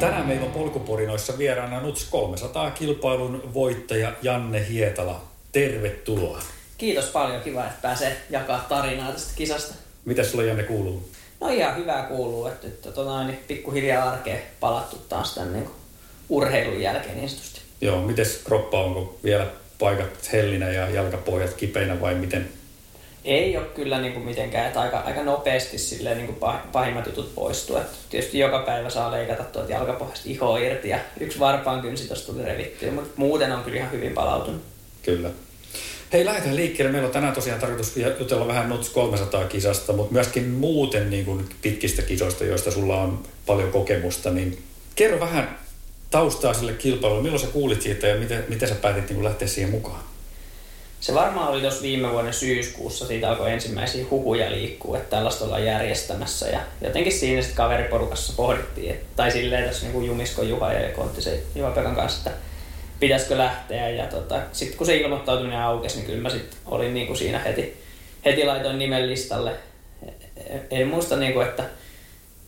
Tänään meillä on polkuporinoissa vieraana NUTS 300-kilpailun voittaja Janne Hietala. Tervetuloa. Kiitos paljon, kiva, että pääsee jakaa tarinaa tästä kisasta. Mitäs sulle, Janne, kuuluu? No ihan hyvää kuuluu, että pikkuhiljaa arkeen palattu taas tämän urheilun jälkeen niin sanotusti. Joo, mites kroppa, onko vielä paikat hellinä ja jalkapohjat kipeinä vai miten? Ei ole kyllä mitenkään, että aika nopeasti silleen, pahimmat jutut poistuu. Et tietysti joka päivä saa leikata tuolta jalkapohjasta ihoa irti ja yksi varpaan kynsi tuosta tuli revittyä, mutta muuten on kyllä ihan hyvin palautunut. Kyllä. Hei, lähdetään liikkeelle. Meillä on tänään tosiaan tarkoitus jutella vähän NUTS 300-kisasta, mutta myöskin muuten pitkistä kisoista, joista sulla on paljon kokemusta. Niin kerro vähän taustaa sille kilpailulle. Milloin sä kuulit siitä ja miten sä päätit lähteä siihen mukaan? Se varmaan oli tuossa viime vuoden syyskuussa. Siitä alkoi ensimmäisiä huhuja liikkuu, että tällaista ollaan järjestämässä. Ja jotenkin siinä sitten kaveriporukassa pohdittiin, tai silleen tässä Jumisko Juha ja Konttisen Jumpekan kanssa, että pitäisikö lähteä, ja sitten kun se ilmoittautuminen aukesi, niin kyllä mä sitten olin siinä heti laitoin nimen listalle. En muista, että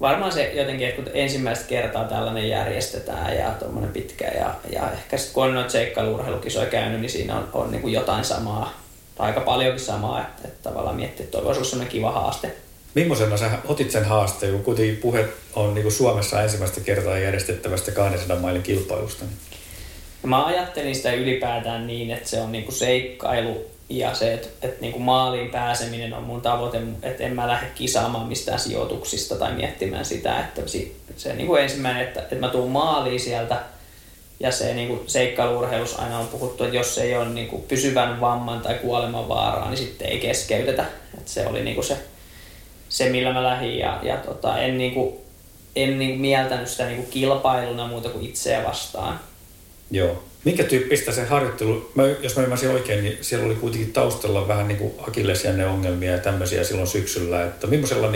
varmaan se jotenkin, että kun ensimmäistä kertaa tällainen järjestetään ja tuommoinen pitkä, ja ehkä sitten kun on noita seikkailu-urheilukisoja käynyt, niin siinä on jotain samaa, tai aika paljonkin samaa, että tavallaan miettii, että toi voisi olla sellainen kiva haaste. Millaisena sä otit sen haasteen, kun kuitenkin puhe on Suomessa ensimmäistä kertaa järjestettävästä 200 mailin kilpailusta? Mä ajattelin sitä ylipäätään niin, että se on seikkailu ja se, että maaliin pääseminen on mun tavoite, että en mä lähde kisaamaan mistään sijoituksista tai miettimään sitä, että se ensimmäinen, että mä tuun maaliin sieltä, ja se seikkailu-urheilussa aina on puhuttu, että jos ei ole pysyvän vamman tai kuoleman vaaraa, niin sitten ei keskeytetä. Että se oli se millä mä lähdin, ja en mieltänyt sitä kilpailuna muuta kuin itseä vastaan. Joo. Minkä tyyppistä se harjoittelu, jos mä ymmärsin oikein, niin siellä oli kuitenkin taustalla vähän akillesjänneongelmia ja tämmöisiä silloin syksyllä, että millaisella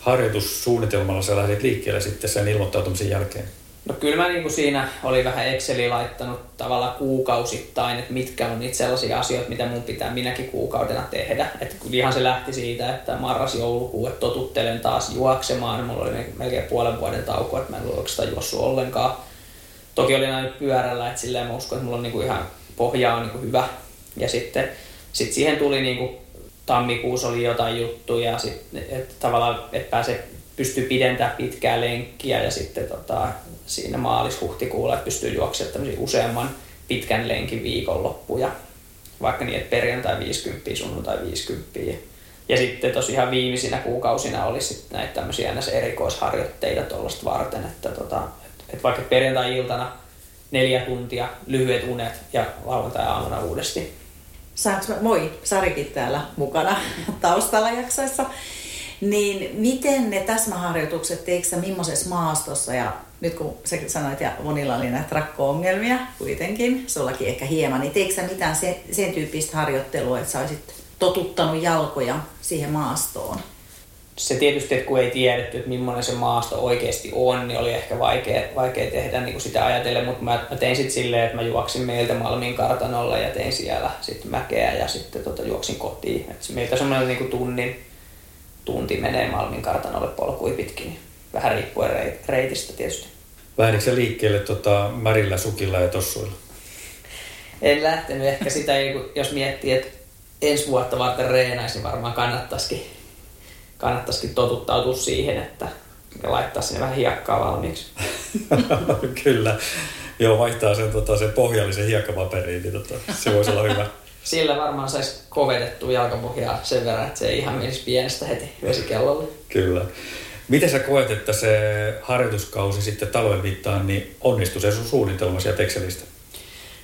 harjoitussuunnitelmalla sä lähdit liikkeelle sitten sen ilmoittautumisen jälkeen? No kyllä mä siinä oli vähän Exceliin laittanut tavallaan kuukausittain, että mitkä on niitä sellaisia asioita, mitä mun pitää minäkin kuukautena tehdä. Että ihan se lähti siitä, että marras-joulukuu, että totuttelen taas juoksemaan, mulla oli melkein puolen vuoden tauko, että mä en oikeastaan juossut ollenkaan. Toki olin aina pyörällä, että silleen mä uskon, että mulla on ihan pohja on hyvä. Ja sitten siihen tuli tammikuussa oli jotain juttuja, ja sitten tavallaan pystyy pidentämään pitkää lenkkiä, ja sitten siinä maalis-huhtikuulla pystyy juoksemaan tämmöisiä useamman pitkän lenkin viikonloppuja. Vaikka niin, että perjantai 50, sunnuntai 50. Ja sitten tosiaan viimeisinä kuukausina oli sitten näitä tämmöisiä aina erikoisharjoitteita tuollaista varten, että että vaikka perjantai-iltana 4 tuntia, lyhyet unet ja lauantai-aamuna uudesti. Saanko mä, moi, Sarikin täällä mukana taustalla jaksaissa. Niin miten ne täsmäharjoitukset, teikö sä millaisessa maastossa? Ja nyt kun sä sanoit, ja monilla oli näitä rakko-ongelmia kuitenkin, sullakin ehkä hieman, niin teikö sä mitään sen tyyppistä harjoittelua, että sä olisit totuttanut jalkoja siihen maastoon? Se tietysti, että kun ei tiedetty, että millainen se maasto oikeasti on, niin oli ehkä vaikea tehdä sitä ajatellen, mutta mä tein sitten silleen, että mä juoksin meiltä Malminkartanolla ja tein siellä sitten mäkeä ja sitten juoksin kotiin. Et meiltä semmoinen tunti menee Malminkartanolle polkui pitkin, vähän riippuen reitistä tietysti. Lähditkö sä liikkeelle märillä sukilla ja tossuilla? En lähtenyt ehkä sitä, jos miettii, että ensi vuotta varten reenaisin, varmaan kannattaisikin totuttautua siihen, että laittaa sinne vähän hiekkaa valmiiksi. Kyllä. Joo, vaihtaa sen pohjallisen hiekkapaperiin, niin se voisi olla hyvä. Sillä varmaan saisi kovetettua jalkapohjaa sen verran, että se ei ihan menisi pienestä heti vesikellolle. Kyllä. Miten sä koet, että se harjoituskausi sitten talven mittaan, niin onnistui se sun suunnitelmasi ja Excelistä?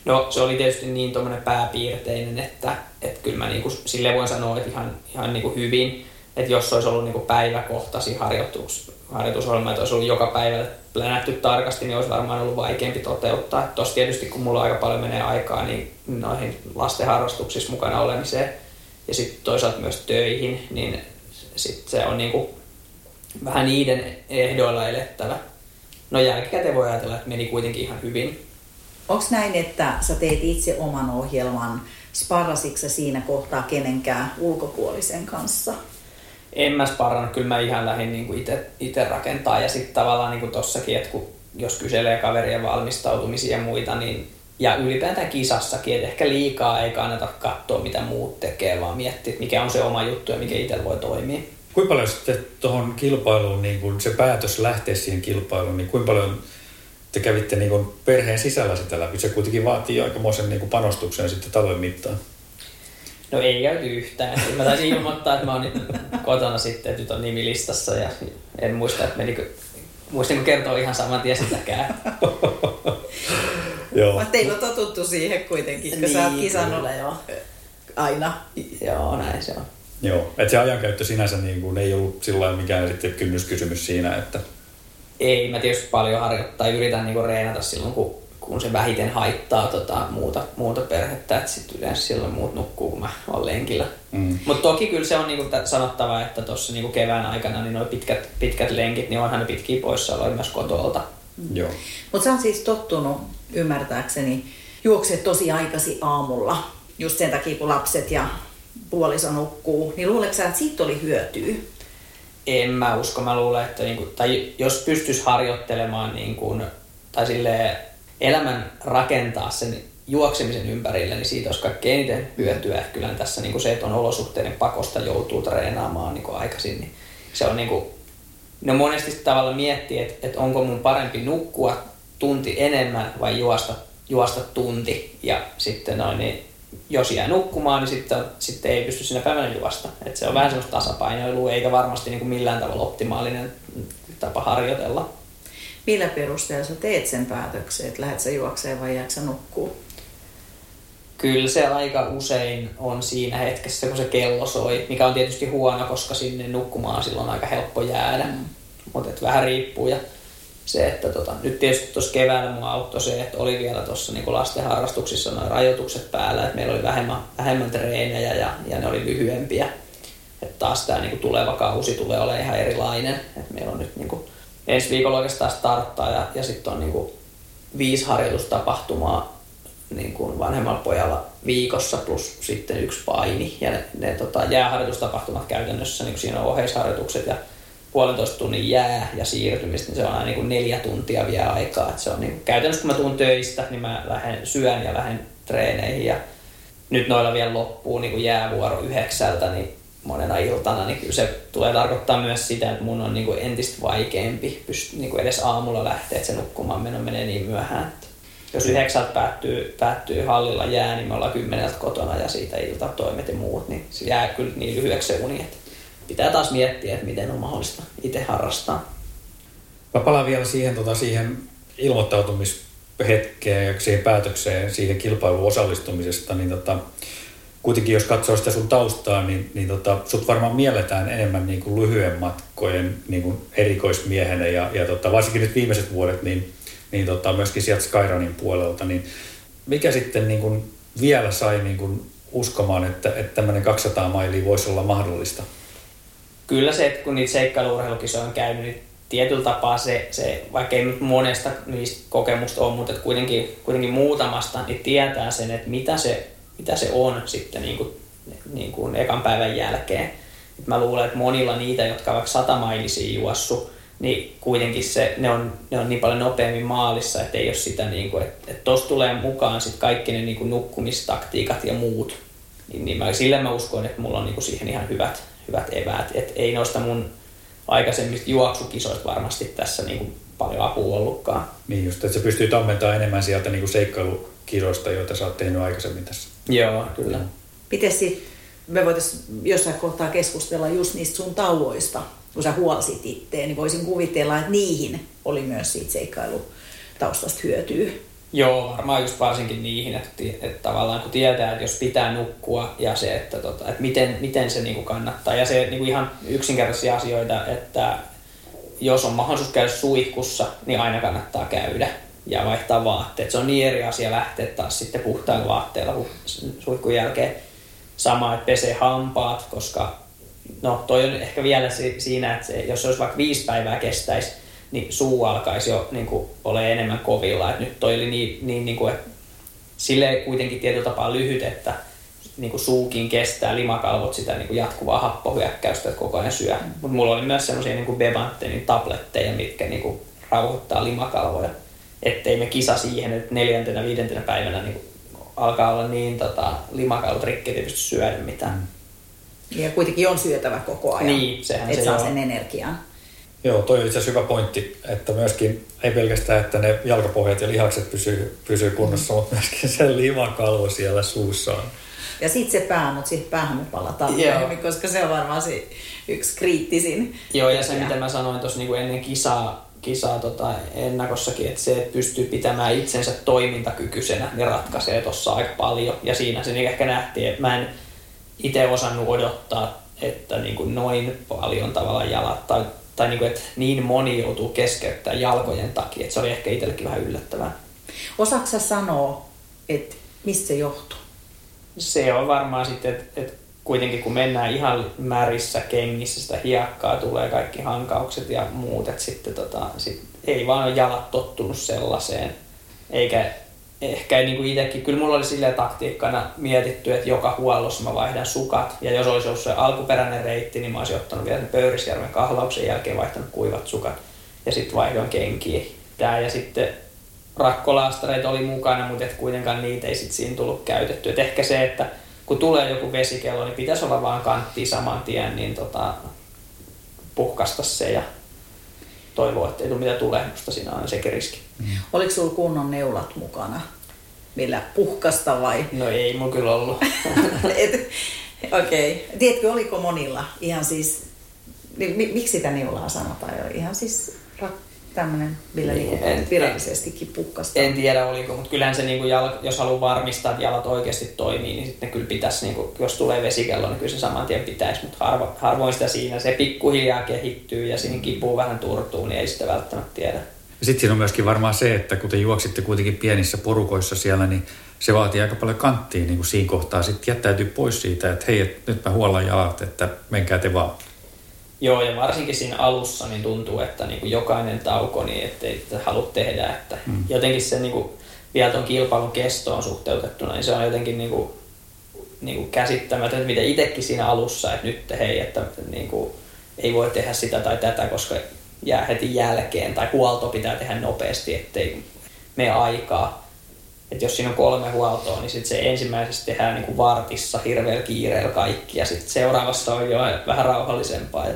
No se oli tietysti niin tuommoinen pääpiirteinen, että kyllä mä niinku, silleen voin sanoa, että ihan niinku hyvin, että jos olisi ollut niinku päiväkohtaisia harjoitusohjelmaa, että olisi ollut joka päivä plänätty tarkasti, niin olisi varmaan ollut vaikeampi toteuttaa. Tuossa tietysti kun mulla aika paljon menee aikaa niin noihin lasten harrastuksissa mukana olemiseen ja sitten toisaalta myös töihin, niin sitten se on niinku vähän niiden ehdoilla elettävä. No jälkikäteen voi ajatella, että meni kuitenkin ihan hyvin. Onko näin, että sä teet itse oman ohjelman, sparrasitko siinä kohtaa kenenkään ulkopuolisen kanssa? En mä sparrannut, kyllä mä ihan lähdin niinku itse rakentaa ja sitten tavallaan niinku tossakin, että jos kyselee kaverien valmistautumisia ja muita, niin ja ylipäätään kisassakin, että ehkä liikaa ei kannata katsoa mitä muut tekee, vaan miettiä, mikä on se oma juttu ja mikä itse voi toimia. Kuinka paljon sitten tuohon kilpailuun, niin kun se päätös lähtee siihen kilpailuun, niin kuinka paljon te kävitte niin kun perheen sisällä sitä läpi? Se kuitenkin vaatii aikamoisen niin kun panostuksen sitten talven mittaan. No ei käyty yhtään. Mä taisin ilmoittaa, että mä oon kotona sitten, että nyt on nimilistassa ja en muista, että muistinko kertoa ihan saman tien sitäkään. Mutta teillä on totuttu siihen kuitenkin, kun niin, sä oot kisannut jo aina. Joo, näin se on. Joo, että se ajankäyttö sinänsä niin kuin ei ollut sillä lailla mikään sitten kynnyskysymys siinä, että... Ei, mä tietysti paljon harjoittaa ja yritän niin kuin reenata silloin, kun se vähiten haittaa muuta perhettä, että sitten yleensä silloin muut nukkuu, kun mä oon lenkillä. Mm. Mutta toki kyllä se on niin kuin sanottava, että tuossa niin kuin kevään aikana niin nuo pitkät lenkit, niin onhan ne pitkiä poissaoloja myös kotolta. Mm. Mutta sä oot siis tottunut, ymmärtääkseni, juokset tosi aikasi aamulla, just sen takia kun lapset ja puoliso nukkuu, niin luuletko sä, että siitä oli hyötyä? En mä usko, mä luulen, että niinku, tai jos pystyisi harjoittelemaan niinku, tai silleen elämän rakentaa sen juoksemisen ympärille, niin siitä olisi kaikkein eniten hyötyä. Kyllä tässä niinku se, että on olosuhteiden pakosta joutuu treenaamaan niinku aikaisin, niin se on niinku, no monesti tavalla miettii, että onko mun parempi nukkua tunti enemmän vai juosta tunti ja sitten noin niin, jos jää nukkumaan, niin sitten ei pysty siinä päivänä juosta. Et se on vähän semmoista tasapainoilua, eikä varmasti niinku millään tavalla optimaalinen tapa harjoitella. Millä perusteella sä teet sen päätöksen, että lähdet sä juokseen vai jääksä nukkuu? Kyllä se aika usein on siinä hetkessä, kun se kello soi, mikä on tietysti huono, koska sinne nukkumaan silloin on aika helppo jäädä. Mutta vähän riippuu. Ja se, että nyt tietysti tuossa keväällä minua auttoi se, että oli vielä tuossa niinku lasten harrastuksissa nuo rajoitukset päällä, että meillä oli vähemmän treenejä ja ne oli lyhyempiä. Et taas tämä niinku tuleva kausi tulee olemaan ihan erilainen. Et meillä on nyt niinku, ensi viikolla oikeastaan starttaa ja sitten on niinku 5 harjoitustapahtumaa niinku vanhemmalla pojalla viikossa plus sitten 1 paini. Ja ne jääharjoitustapahtumat käytännössä, niinku siinä on oheisharjoitukset ja 1,5 tunnin jää ja siirtymistä, niin se on aina niin kuin 4 tuntia vielä aikaa. Se on niin kuin, käytännössä kun mä tuun töistä, niin mä lähden syön ja lähden treeneihin. Ja nyt noilla vielä loppuu niin kuin jäävuoro 9:00, niin monena iltana, niin kyllä se tulee tarkoittaa myös sitä, että mun on niin kuin entistä vaikeampi niin kuin edes aamulla lähteä, että se nukkumaan meno menee niin myöhään. Jos 9:00 päättyy hallilla jää, niin me ollaan 10:00 kotona ja siitä iltatoimet ja muut, niin se jää kyllä niin lyhyeksi uni. Pitää taas miettiä, että miten on mahdollista itse harrastaa. Mä palaan vielä siihen ilmoittautumishetkeen ja siihen päätökseen, siihen kilpailuun osallistumisesta. Niin kuitenkin jos katsoo sitä sun taustaa, niin sut varmaan mielletään enemmän niin kuin lyhyen matkojen niin kuin erikoismiehenä. Ja varsinkin nyt viimeiset vuodet, niin myöskin sieltä Skyrunin puolelta. Niin mikä sitten niin kuin vielä sai niin kuin uskomaan, että tämmöinen 200 mailia voisi olla mahdollista? Kyllä se, että kun niitä seikkailu-urheilukisoja on käynyt, niin tietyllä tapaa se vaikka ei nyt monesta niistä kokemusta ole, mutta kuitenkin muutamasta, niin tietää sen, että mitä se on sitten niin kuin ekan päivän jälkeen. Et mä luulen, että monilla niitä, jotka on vaikka 100-mailisia juossut, niin kuitenkin ne on niin paljon nopeammin maalissa, että ei ole sitä, niin kuin, että tuossa tulee mukaan sit kaikki ne niin kuin nukkumistaktiikat ja muut. Niin sillä mä uskon, että mulla on niin kuin siihen ihan hyvät eväät. Et ei noista mun aikaisemmista juoksukisoista varmasti tässä niinku paljon apua ollutkaan. Niin just, että se pystyy tammentamaan enemmän sieltä niinku seikkailukisoista, joita sä oot tehnyt aikaisemmin tässä. Joo, kyllä. Miten sit, me voitais jossain kohtaa keskustella just niistä sun tauoista, kun sä huolsit itteen, niin voisin kuvitella, että niihin oli myös siitä seikkailu taustasta hyötyä. Joo, varmaan just varsinkin niihin, että tavallaan kun tietää, että jos pitää nukkua ja se, että miten se niinku kannattaa. Ja se niinku ihan yksinkertaisia asioita, että jos on mahdollisuus käydä suihkussa, niin aina kannattaa käydä ja vaihtaa vaatteet. Se on niin eri asia lähteä taas sitten puhtailla vaatteilla suihkun jälkeen. Sama, että pesee hampaat, koska no toi on ehkä vielä siinä, että se, jos se olisi vaikka 5 päivää kestäisi, niin suu alkaisi jo niin kuin, ole enemmän kovilla. Et nyt toi oli niin kuin, että silleen kuitenkin tietyllä tapaa lyhyt, että niin kuin suukin kestää limakalvot sitä niin kuin jatkuvaa happohyökkäystä, että koko ajan syö. Mutta mulla oli myös sellaisia niin kuin Bebantenin tabletteja, mitkä niin kuin rauhoittaa limakalvoja. Ettei me kisa siihen, että 4.–5. päivänä niin kuin alkaa olla niin limakalvot rikki, ei pysty syödä mitään. Ja kuitenkin on syötävä koko ajan, niin, että saa sen energiaa. Joo, toi on itse asiassa hyvä pointti, että myöskin ei pelkästään, että ne jalkapohjat ja lihakset pysyy kunnossa, mutta myöskin se limakalvo siellä suussa on. Ja sitten se pää, mutta sitten päähän me palataan myöhemmin, koska se on varmaan se yksi kriittisin. Joo, ja se mitä mä sanoin tuossa niin ennen kisaa ennakossakin, että se, että pystyy pitämään itsensä toimintakykyisenä, niin ratkaisee tuossa aika paljon. Ja siinä se ehkä nähtiin, että mä en itse osannut odottaa, että niin noin paljon tavallaan jalat tai niin kuin, että niin moni joutuu keskeyttämään jalkojen takia, että se oli ehkä itsellekin vähän yllättävää. Osaatko sä sanoa, että mistä se johtuu? Se on varmaan sitten, että kuitenkin kun mennään ihan märissä kengissä, sitä hiekkaa tulee kaikki hankaukset ja muut, että sitten ei vaan ole jalat tottunut sellaiseen. Eikä ehkä niin kuin itsekin, kyllä mulla oli silleen taktiikkana mietitty, että joka huollossa mä vaihdan sukat. Ja jos olisi ollut se alkuperäinen reitti, niin mä olisin ottanut vielä Pöyrisjärven kahlauksen jälkeen vaihtanut kuivat sukat. Ja sitten vaihdoin kenkiä. Ja sitten rakkolaastareita oli mukana, mutta kuitenkaan niitä ei sitten siinä tullut käytetty. Et ehkä se, että kun tulee joku vesikello, niin pitäisi olla vaan kanttiin saman tien, niin puhkasta se ja toivoa, ettei tule mitä tulehdusta, siinä on sekin riski. Oliko sulla kunnon neulat mukana? Millä puhkasta vai? No ei mulla kyllä ollut. Okei. Okay. Tiedätkö, oliko monilla ihan siis, miksi sitä neulaa sanotaan jo? Ihan siis tämmöinen, millä virallisestikin puhkasta. En tiedä oliko, mutta kyllähän se, niin jos haluaa varmistaa, että jalat oikeasti toimii, niin sitten kyllä pitäisi, niin kuin, jos tulee vesikello, niin kyllä se saman tien pitäisi, mutta harvoin sitä siinä. Se pikkuhiljaa kehittyy ja siihen kipuun vähän turtuu, niin ei sitä välttämättä tiedä. Sitten siinä on myöskin varmaan se, että kun te juoksitte kuitenkin pienissä porukoissa siellä, niin se vaatii aika paljon kanttia niin kuin siinä kohtaa. Sitten jättäytyy pois siitä, että hei, nyt mä huollan jalat, että menkää te vaan. Joo, ja varsinkin siinä alussa niin tuntuu, että niin kuin jokainen tauko, niin ettei halua tehdä. Että jotenkin se niin kuin, vielä tuon kilpailun kestoon suhteutettuna, niin se on jotenkin niin kuin käsittämätöntä, mitä itsekin siinä alussa, että nyt hei, että niin kuin, ei voi tehdä sitä tai tätä, koska jää heti jälkeen, tai huolto pitää tehdä nopeasti, ettei mene aikaa. Et jos siinä on 3 huoltoa, niin sit se ensimmäisessä tehdään niinku vartissa hirveällä kiireellä kaikki, ja sitten seuraavassa on jo vähän rauhallisempaa.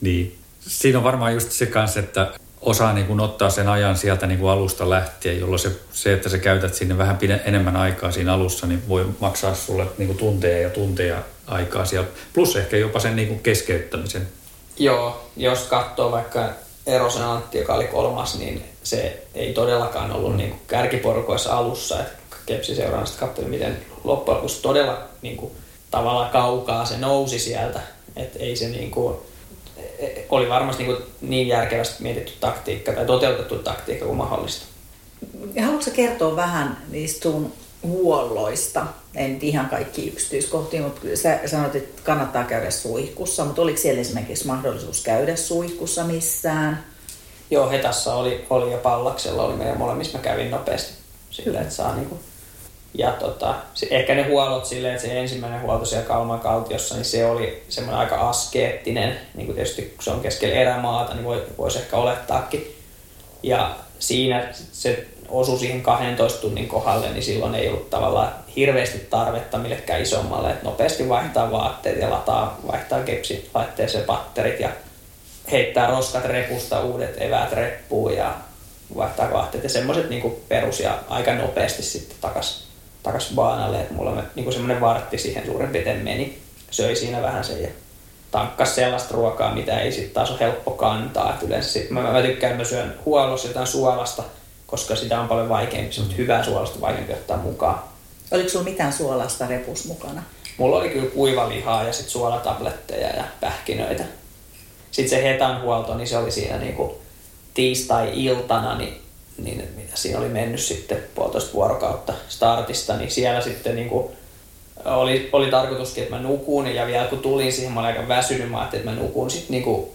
Niin. Siinä on varmaan just se kanssa, että osaa niinku ottaa sen ajan sieltä niinku alusta lähtien, jolloin se, että sä käytät sinne vähän enemmän aikaa siinä alussa, niin voi maksaa sulle niinku tunteja ja tunteja aikaa siellä. Plus ehkä jopa sen niinku keskeyttämisen. Joo, jos katsoo vaikka Erosen Antti, joka oli 3., niin se ei todellakaan ollut niin kuin kärkiporukoissa alussa. Et Kepsiseuran sitten katsoin, miten loppujen lopuksi todella niin kuin, tavallaan kaukaa se nousi sieltä. Et ei se, niin kuin, oli varmasti niin järkevästi mietitty taktiikka tai toteutettu taktiikka kuin mahdollista. Haluatko kertoa vähän niistä sun huolloista? En nyt ihan kaikki yksityiskohtiin, mutta kyllä sä sanoit, että kannattaa käydä suihkussa, mutta oliko siellä esimerkiksi mahdollisuus käydä suihkussa missään? Joo, Hetassa oli ja Pallaksella oli meidän molemmissa, mä kävin nopeasti sillä, että saa niinku. Ja ehkä ne huollot silleen, että se ensimmäinen huolto siellä Kalman kaltiossa, niin se oli semmoinen aika askeettinen, niin kuin tietysti kun se on keskellä erämaata, niin voisi ehkä olettaakin. Ja siinä se osu siihen 12 tunnin kohdalle, niin silloin ei ollut tavallaan hirveästi tarvetta millekään isommalle. Et nopeasti vaihtaa vaatteet ja lataa, vaihtaa kepsi, laitteeseen patterit ja heittää roskat repusta, uudet eväät reppuun ja vaihtaa vaatteet. Ja semmoiset niinku perus ja aika nopeasti sitten takas baanalle. Et mulla niinku semmoinen vartti siihen suurin piirtein meni. Söi siinä vähän sen ja tankkas sellaista ruokaa, mitä ei sitten taas ole helppo kantaa. Et yleensä mä tykkään, että mä syön huollossa jotain suolasta. koska sitä on paljon vaikeampi, semmoista hyvää suolasta vaikeampi ottaa mukaan. Oliko sulla mitään suolasta repus mukana? Mulla oli kyllä kuivalihaa ja sitten suolatabletteja ja pähkinöitä. Sitten se hetan huolto, niin se oli siinä niinku tiistai-iltana, niin mitä siinä oli mennyt sitten 1,5 vuorokautta startista, niin siellä sitten niinku oli tarkoituskin, että mä nukun, ja vielä kun tulin siihen, mä olin aika väsynyt, mä ajattelin, että mä nukun sitten niinku,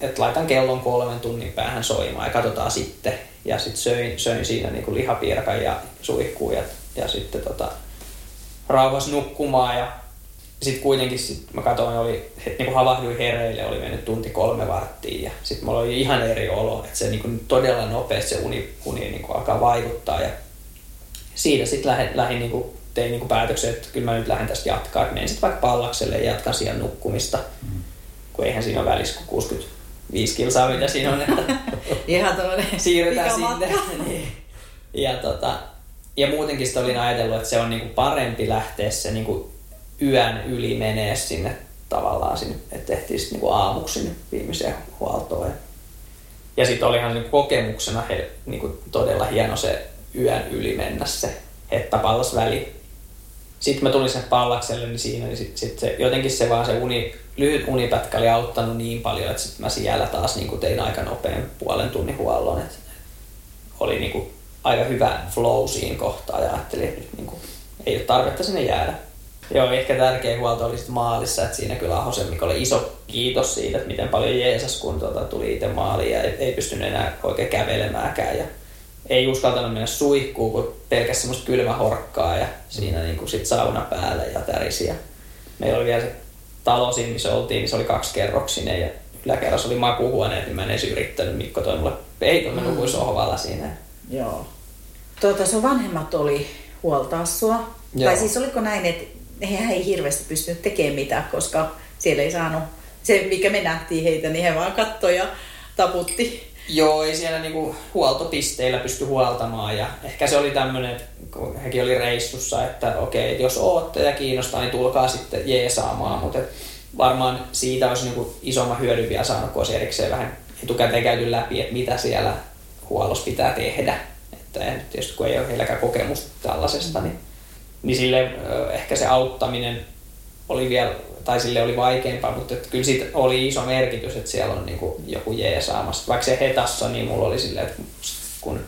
että laitan kellon 3 tunnin päähän soimaan ja katsotaan sitten. Ja sitten söin siinä niinku lihapiirakan ja suihkuun ja sitten rauhas nukkumaan. Ja sitten kuitenkin mä katsoin, niinku havahduin hereille, oli mennyt 1 tunti 3 varttia. Ja sitten mulla oli ihan eri olo, että se niinku todella nopeasti se uni niinku alkaa vaikuttaa. Ja siitä sitten lähdin niinku, tein niinku päätöksen, että kyllä mä nyt lähden tästä jatkaa. Että menen sitten vaikka Pallakselle ja jatkan siellä nukkumista, kun eihän siinä ole välissä kuin 65 kilsaa, mitä siinä on, että ihan siirrytään sinne. Niin. Ja muutenkin sitä olin ajatellut, että se on niinku parempi lähteä se niinku yön yli menee sinne tavallaan, sinne, että tehtiin sitten niinku aamuksi sinne viimeiseen huoltoon. Ja sitten olihan niinku kokemuksena niinku todella hieno se yön yli mennä se Hetta-Pallas väli. Sitten mä tulin sen Pallakselle, niin siinä niin sit se, jotenkin se vaan se lyhyt unipätkä oli auttanut niin paljon, että sitten mä siellä taas niin tein aika nopean 1,5 tunnin huollon. Et oli niin aika hyvä flow siinä kohtaa ja ajattelin, että nyt niin ei ole tarvetta sinne jäädä. Joo, ehkä tärkeä huolto oli sitten maalissa, että siinä kyllä Ahosen Mikolle iso kiitos siitä, että miten paljon jeesas, kun tuli itse maaliin ja ei pystynyt enää oikein kävelemäänkään. Ja ei uskaltanut mennä suihkuun, kun pelkäs semmoista kylmähorkkaa ja siinä niin sit sauna päällä ja tärisiä. Meillä oli vielä se talo siinä, missä oltiin, niin se oli 2-kerroksinen ja yläkerros oli makuuhuoneet, niin mä en edes yrittänyt. Mikko toi mulle peiton, mä nukuin sohvalla siinä. Joo. Sun vanhemmat oli huoltaa sua. Joo. Tai siis oliko näin, että hehän ei hirveästi pystynyt tekemään mitään, koska siellä ei saanut se, mikä me nähtiin heitä, niin he vaan katsoi ja taputti. Joo, ei siellä niinku huoltopisteillä pysty huoltamaan ja ehkä se oli tämmöinen, että kun hekin oli reissussa, että okei, että jos ootte ja kiinnostaa, niin tulkaa sitten jeesaamaan, mutta varmaan siitä olisi niinku isomman hyödyn vielä saanut, kun olisi erikseen vähän etukäteen käyty läpi, että mitä siellä huollossa pitää tehdä, että tietysti kun ei ole heilläkään kokemusta tällaisesta, niin sille ehkä se auttaminen oli vielä, tai sille oli vaikeampaa, mutta kyllä siitä oli iso merkitys, että siellä on niinku joku jeesaamassa. Vaikka se Hetassa, niin mulla oli silleen, että kun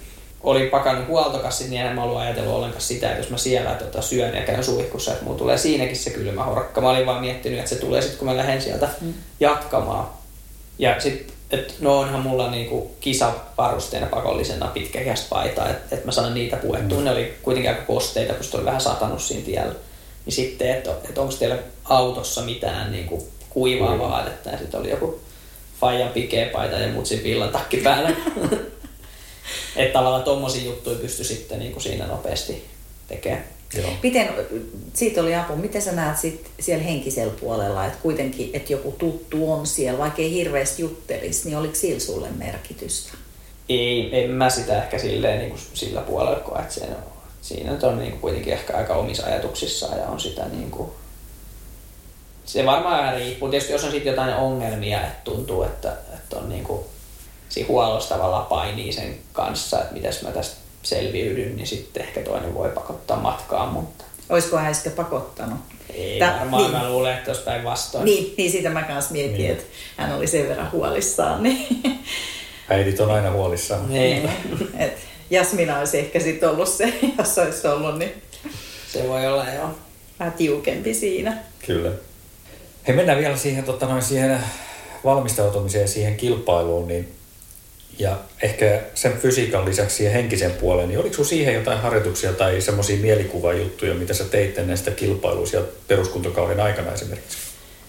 oli pakannut huoltokassit, niin en mä ollut ajatellut ollenkaan sitä, että jos mä siellä syön ja käyn suihkussa, että mulla tulee siinäkin se kylmä horkka. Mä olin vaan miettinyt, että se tulee sitten, kun mä lähden sieltä jatkamaan. Ja sitten, että no onhan mulla niinku kisavarusteena pakollisena pitkähiästä paitaa, että mä sanon niitä puettua. Ne oli kuitenkin aika kosteita, kun se oli vähän satanut siinä tiellä. Niin sitten, että onko teillä autossa mitään niin kuin kuivaa vaatetta, ja sitten oli joku faijan pikeä paita ja mutsin villatakki päällä. Että tavallaan tommosia juttuja pystyi sitten niin kuin siinä nopeasti tekemään. Joo. Miten, siitä oli apu, miten sä näet sit siellä henkisellä puolella, että kuitenkin, että joku tuttu on siellä, vaikka ei hirveästi juttelisi, niin oliko sillä sulle merkitystä? Ei, en mä sitä ehkä silleen niin kuin sillä puolella koe, että se on. Siinä on niin kuin kuitenkin ehkä aika omissa ajatuksissaan ja on sitä niin kuin... Se varmaan riippuu. Tietysti jos on sitten jotain ongelmia, että tuntuu, että on niin kuin... Siinä huollossa tavallaan painii sen kanssa, että mitäs mä tästä selviydyn, niin sitten ehkä toinen voi pakottaa matkaan, mutta... Olisiko hän sitten pakottanut? Ei varmaan, niin. Mä luulen, että olisi päinvastoin. Niin siitä mä kanssa mietin, niin. Että hän oli sen verran huolissaan. Niin. Äidit on aina huolissaan. Niin. Jasmina olisi ehkä sitten ollut se, jos olisi ollut, niin se voi olla jo vähän tiukempi siinä. Kyllä. Hei, mennään vielä siihen, siihen valmistautumiseen ja siihen kilpailuun. Niin, ja ehkä sen fysiikan lisäksi ja henkisen puolen, niin oliko sinulla siihen jotain harjoituksia tai semmoisia mielikuvajuttuja, mitä sä teit näistä kilpailuista peruskuntokauden aikana esimerkiksi?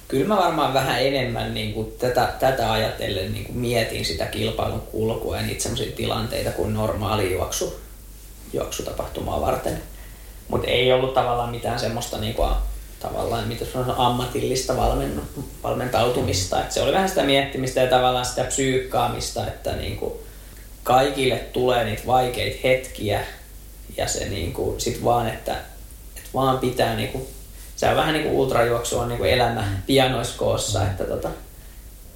Kyllä mä varmaan vähän enemmän niin kuin tätä ajatellen niin kuin mietin sitä kilpailun kulkua ja niitä semmoisia tilanteita kuin normaali juoksutapahtumaa varten. Mutta ei ollut tavallaan mitään semmoista niin kuin, tavallaan, mitä ammatillista valmentautumista. Et se oli vähän sitä miettimistä ja tavallaan sitä psyykkaamista, että niin kuin kaikille tulee niitä vaikeita hetkiä ja se niin kuin, sit vaan, että vaan pitää... Niin kuin, se on vähän niin kuin ultrajuoksu on niin kuin elämä pianoiskoossa, että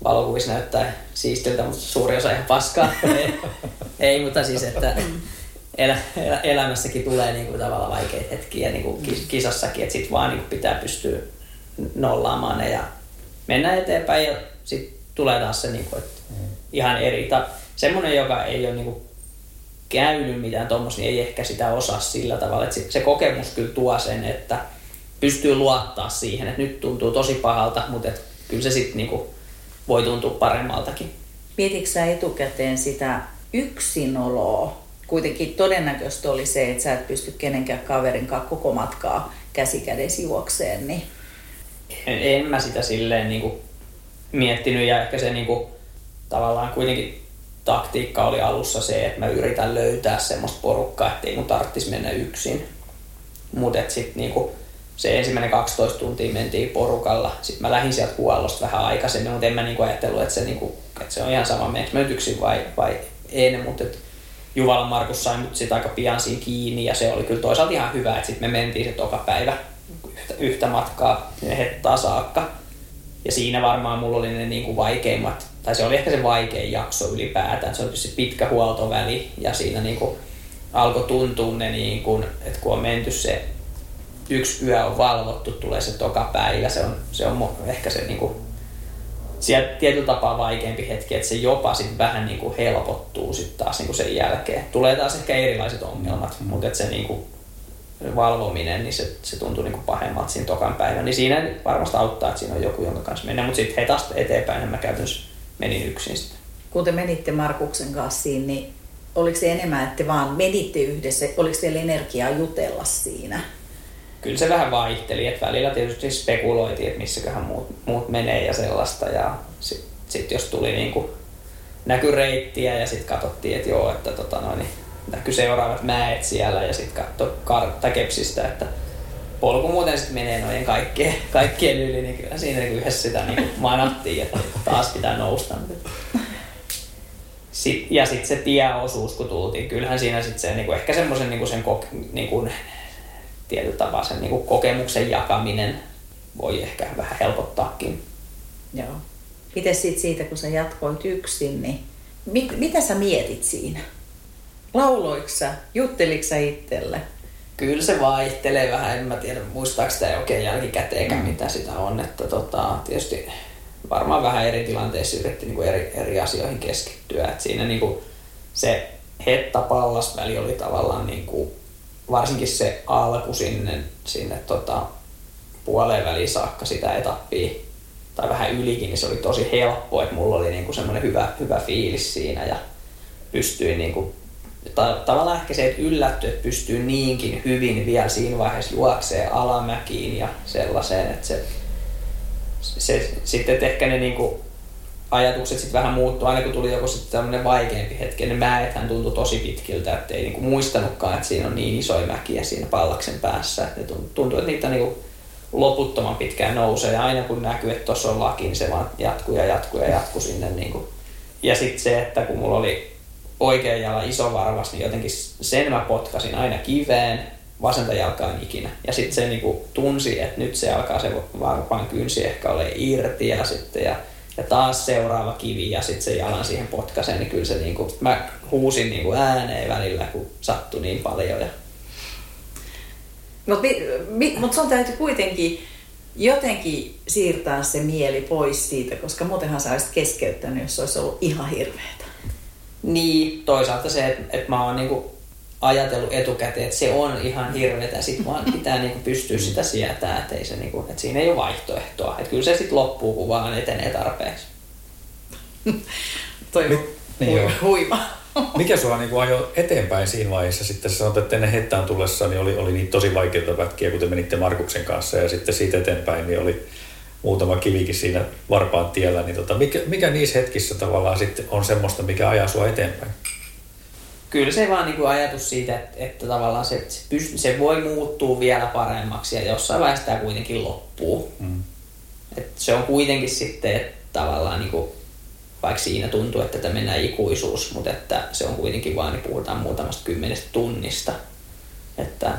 valokuvissa näyttää siistiltä, mutta suuri osa ihan paskaa. Ei, mutta siis, että elämässäkin tulee niinku tavallaan vaikeita hetkiä, niinku kisassakin, että sit vaan niinku pitää pystyä nollaamaan ne ja mennä eteenpäin ja sit tulee taas se niinku, että ihan eri. Semmoinen, joka ei ole niinku käynyt mitään tuommoista, niin ei ehkä sitä osaa sillä tavalla, että se kokemus kyllä tuo sen, että pystyy luottaa siihen, että nyt tuntuu tosi pahalta, mutta et kyllä se sitten niinku voi tuntua paremmaltakin. Mietitkö sä etukäteen sitä yksinoloa? Kuitenkin todennäköistä oli se, että sä et pysty kenenkään kaverinkaan koko matkaa käsikädesi juokseen. Niin. En mä sitä silleen niinku miettinyt ja ehkä se niinku, tavallaan kuitenkin taktiikka oli alussa se, että mä yritän löytää semmoista porukkaa, ettei mun tarvitsisi mennä yksin. Mutta sitten niinku, se ensimmäinen 12 tuntia mentiin porukalla. Sitten mä lähdin sieltä huollosta vähän aikaisemmin, mutta en mä niinku ajatellut, että se on ihan sama, meneekö mä nyt yksin vai en. Mutta Juvala Markus sai mut sit aika pian siinä kiinni ja se oli kyllä toisaalta ihan hyvä, että sitten me mentiin se toka päivä yhtä matkaa Hettaan saakka. Ja siinä varmaan mulla oli ne niinku vaikeimmat, tai se oli ehkä se vaikein jakso ylipäätään. Se oli se pitkä huoltoväli ja siinä niinku alkoi tuntua ne, niinku, että kun on menty se yksi yö on valvottu, tulee se toka päivä. Se on ehkä se niinku, siellä tietyllä tapaa vaikeampi hetki, että se jopa sit vähän niinku helpottuu sit taas niinku sen jälkeen. Tulee taas ehkä erilaiset ongelmat, mutta se niinku valvominen, niin se tuntuu niinku pahemmalta siinä tokan päivänä. Niin siinä varmasti auttaa, että siinä on joku, jonka kanssa mennään, mutta sitten Hetasta eteenpäin niin mä käytännössä menin yksin sitten. Kun te menitte Markuksen kanssa siinä, niin oliko se enemmän, että te vaan menitte yhdessä, oliko teillä energiaa jutella siinä? Kyllä se vähän vaihteli, että välillä tietysti spekuloitiin, että missäköhän muut menee ja sellaista. Ja sit jos tuli niinku näky reittiä ja sitten katsottiin, että joo, että näky seuraavat mäet siellä ja sitten katsoi karttakepsistä, että polku muuten sitten menee noin kaikkien yli, niin kyllä siinä yhdessä sitä niinku manattiin, että taas pitää nousta. Ja sitten se tieosuus, kun tultiin, kyllähän siinä sitten se niinku, ehkä semmoisen niinku tietyllä tapaa sen niin kuin kokemuksen jakaminen voi ehkä vähän helpottaakin. Joo. Mites siitä, kun sä jatkoit yksin, niin mitä sä mietit siinä? Lauloitko sä? Jutteliko sä itselle? Kyllä se vaihtelee vähän. En mä tiedä, muistaako sitä oikein jälkikäteenkään, mitä sitä on. Että tietysti varmaan vähän eri tilanteissa yritti niin kuin eri asioihin keskittyä. Et siinä niin kuin se Hetta-Pallas-väli oli tavallaan niin kuin varsinkin se alku sinne puoleen väliin saakka sitä etappia, tai vähän ylikin, niin se oli tosi helppo, että mulla oli niinku semmoinen hyvä fiilis siinä ja pystyin niinku, tavallaan ehkä se, että yllätty, että pystyy niinkin hyvin vielä siinä vaiheessa juokseen alamäkiin ja sellaiseen, että se sitten ehkä ne niinku ajatukset sitten vähän muuttui, aina kun tuli joku sitten tämmöinen vaikeampi hetki, ne mäethän tuntui tosi pitkiltä, ettei niinku muistanutkaan, että siinä on niin isoja mäkiä siinä Pallaksen päässä, että tuntuu, että niitä niinku loputtoman pitkään nousee, ja aina kun näkyy, että tuossa on laki, niin se vaan jatkuu sinne niinku. Ja sitten se, että kun mulla oli oikean jalan iso varvas, niin jotenkin sen mä potkasin aina kiveen, vasenta jalkaan ikinä. Ja sitten se niinku tunsi, että nyt se alkaa se varpaan kynsi ehkä ole irti ja sitten ja taas seuraava kivi ja sitten se jalan siihen potkaiseen, niin kyllä se niinku, mä huusin niinku ääneen välillä, kun sattui niin paljon. Ja Mut sun täytyy kuitenkin jotenkin siirtää se mieli pois siitä, koska muutenhan sä olisit keskeyttänyt, jos se olisi ollut ihan hirveetä. Niin, toisaalta se, että mä oon niinku ajatellut etukäteen, että se on ihan hirveetä, sit vaan pitää niinku pystyä sitä sietämään, ettei se niinku, että siinä ei ole vaihtoehtoa. Että kyllä se sit loppuu, kun vaan etenee tarpeeksi. Huima. Mikä sua niinku ajoi eteenpäin siinä vaiheessa? Sitten sanotaan, että ennen Hettaan tullessa niin oli niitä tosi vaikeita pätkiä, kun te menitte Markuksen kanssa, ja sitten siitä eteenpäin niin oli muutama kivikin siinä varpaan tiellä. Niin mikä niissä hetkissä tavallaan sitten on semmoista, mikä ajaa sua eteenpäin? Kyllä se vaan niinku ajatus siitä, että tavallaan se voi muuttua vielä paremmaksi ja jossain vaiheessa tämä kuitenkin loppuu. Et se on kuitenkin sitten, että tavallaan niinku, vaikka siinä tuntuu, että tätä mennään ikuisuus, mutta että se on kuitenkin vaan, niin puhutaan muutamasta 10 tunnista. Että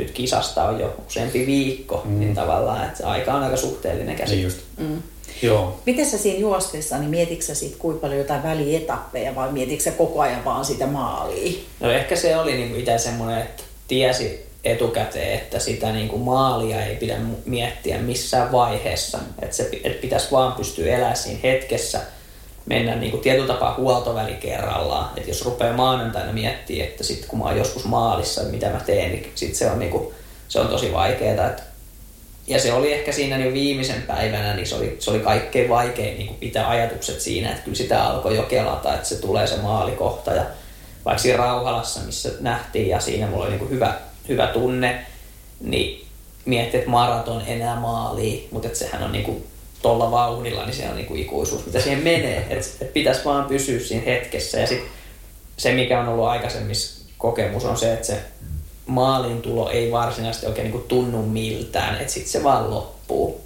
nyt kisasta on jo useampi viikko, niin tavallaan, että aika on aika suhteellinen käsitys. Joo. Miten sä siinä juostessa, niin mietitkö sä siitä kuinka paljon jotain välietappeja vai mietitkö sä koko ajan vaan sitä maalia? No ehkä se oli niin itse semmoinen, että tiesi etukäteen, että sitä niin kuin maalia ei pidä miettiä missään vaiheessa. Että pitäisi vaan pystyä elämään siinä hetkessä, mennä niin kuin tietyllä tapaa huoltoväli kerrallaan. Että jos rupeaa maanantaina miettimään, että sit kun mä oon joskus maalissa, mitä mä teen, niin sit se on, niin kuin, se on tosi vaikeaa. Ja se oli ehkä siinä niin viimeisen päivänä, niin se oli kaikkein vaikein niin pitää ajatukset siinä, että kyllä sitä alkoi jo kelata, että se tulee se maalikohta. Ja vaikka siinä Rauhalassa, missä nähtiin ja siinä mulla oli niin hyvä tunne, niin mietti, että maraton enää maaliin, mutta että sehän on niin tuolla vauhdilla, niin se on niin ikuisuus, mitä siihen menee. Että pitäisi vaan pysyä siinä hetkessä. Ja sit se, mikä on ollut aikaisemmissa kokemus, on se, että se maalin tulo ei varsinaisesti oikein niin tunnu miltään, että sitten se vaan loppuu.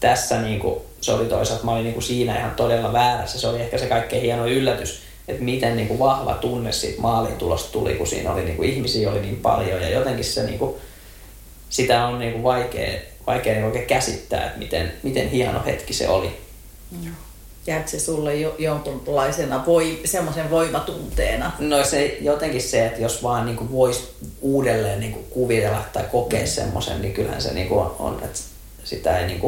Tässä niin se oli toisaalta, mä olin niin siinä ihan todella väärässä. Se oli ehkä se kaikkein hieno yllätys, että miten niin vahva tunne siitä maalin tulosta tuli, kun siinä oli, niin ihmisiä oli niin paljon ja jotenkin se, niin sitä on niin vaikea niin oikein käsittää, että miten hieno hetki se oli. Joo. Jääkö se sulle jonkunlaisena semmoisen voimatunteena? No se jotenkin se, että jos vaan niin voisi uudelleen niin kuvitella tai kokea semmoisen, niin kyllähän se niin on, että sitä ei niin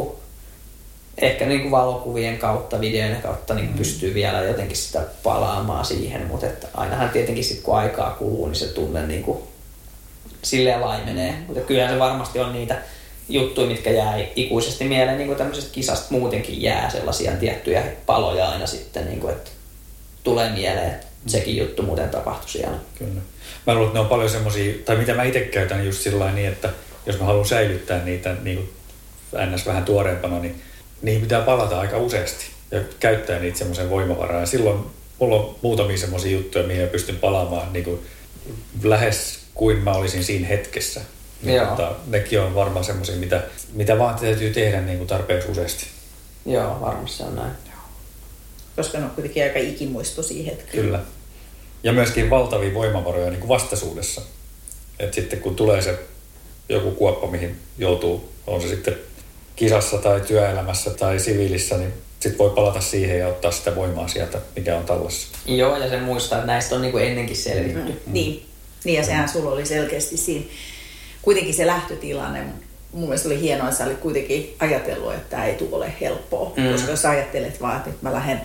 ehkä niin valokuvien kautta, videoiden kautta niin pystyy vielä jotenkin sitä palaamaan siihen, mutta että ainahan tietenkin sit, kun aikaa kuluu, niin se tunne niin silleen laimenee, mutta kyllähän se varmasti on niitä juttuja, mitkä jää ikuisesti mieleen, niin kuin tämmöisestä kisasta muutenkin jää sellaisia tiettyjä paloja aina sitten, niin kuin, että tulee mieleen, että sekin juttu muuten tapahtui siellä. Kyllä. Mä luulen, että ne on paljon semmoisia, tai mitä mä itse käytän just sillä niin, että jos mä haluan säilyttää niitä niin kuin ns. Vähän tuoreempana, niin niihin pitää palata aika useasti ja käyttää niitä semmoisen voimavaraan. Ja silloin mulla on muutamia semmoisia juttuja, mihin pystyn palaamaan niin kuin lähes kuin mä olisin siinä hetkessä. Mutta nekin on varmaan semmoisia, mitä vaan täytyy tehdä niin kuin tarpeeksi useasti. Joo, varmasti on näin. Koska ne on kuitenkin aika ikimuistoisia hetkiä. Kyllä. Ja myöskin valtavia voimavaroja niin kuin vastaisuudessa. Että sitten kun tulee se joku kuoppa, mihin joutuu, on se sitten kisassa tai työelämässä tai siviilissä, niin sitten voi palata siihen ja ottaa sitä voimaa sieltä, mikä on tallessa. Joo, ja sen muistaa, että näistä on niin kuin ennenkin selvitty. Niin, ja sehän sulla oli selkeästi siinä. Kuitenkin se lähtötilanne, mun mielestä oli hienoa, että sä olit kuitenkin ajatellut, että tämä ei tule ole helppoa. Koska jos ajattelet vaan, että nyt mä lähden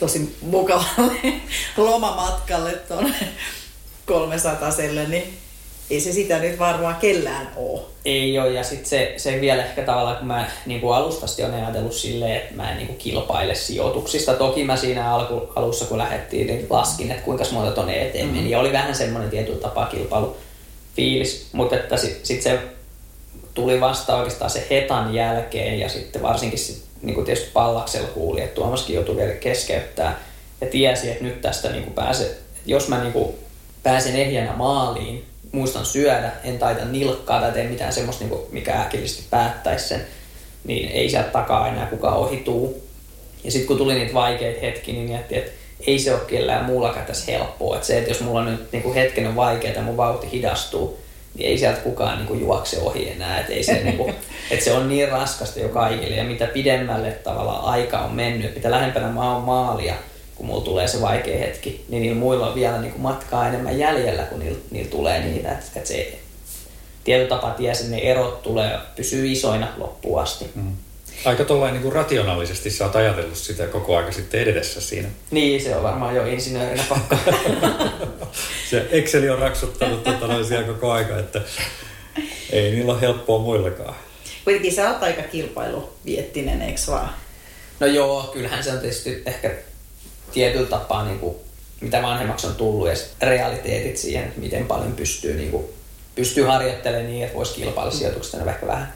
tosi mukavalle lomamatkalle tuonne 300-selle, niin ei se sitä nyt varmaan kellään ole. Ei ole, ja sitten se vielä ehkä tavallaan, kun mä niin kuin alustasti olen ajatellut silleen, että mä en niin kuin kilpaile sijoituksista. Toki mä siinä alussa, kun lähdettiin, niin laskin, että kuinka monta tuonne eteen meni. Ja oli vähän semmoinen tietyllä tapaa kilpailu. Fiilis, mutta että sit se tuli vasta oikeastaan se Hetan jälkeen ja sitten varsinkin sit, niin kuin tietysti Pallaksella kuuli, että Tuomaskin joutui vielä keskeyttää ja tiesi, että nyt tästä niin kuin pääsee, jos mä niin kuin pääsen ehjänä maaliin, muistan syödä, en taita nilkkaa tai tee mitään semmoista, niin kuin, mikä äkillisesti päättäisi sen, niin ei sieltä takaa enää kukaan ohituu. Ja sitten kun tuli niitä vaikeita hetkiä, niin miettii, että ei se ole kellään muullakaan tässä helppoa. Että se, että jos mulla nyt niin hetken on vaikeaa ja mun vauhti hidastuu, niin ei sieltä kukaan niin juokse ohi enää. Että se on niin raskasta jo kaikille. Ja mitä pidemmälle tavallaan aika on mennyt, mitä lähempänä mä oon maalia, kun mulla tulee se vaikea hetki, niin niillä muilla on vielä niin matkaa enemmän jäljellä, kun niillä tulee niitä. Että se tietyllä tapaa tiesi, että ne erot tulee pysyä isoina loppuun asti. Aika tuollain niin kuin rationaalisesti sä oot ajatellut sitä koko aika sitten edessä siinä. Niin, se on varmaan jo insinöörinä pakko. Se Exceli on raksuttanut siellä koko aika, että ei niillä ole helppoa muillakaan. Kuitenkin sä oot aika kilpailuviettinen, eikö vaan? No joo, kyllähän se on tietysti ehkä tietyllä tapaa, niin kuin, mitä vanhemmaksi on tullut ja realiteetit siihen, miten paljon pystyy harjoittelemaan niin, että voisi kilpailla sijoituksesta ehkä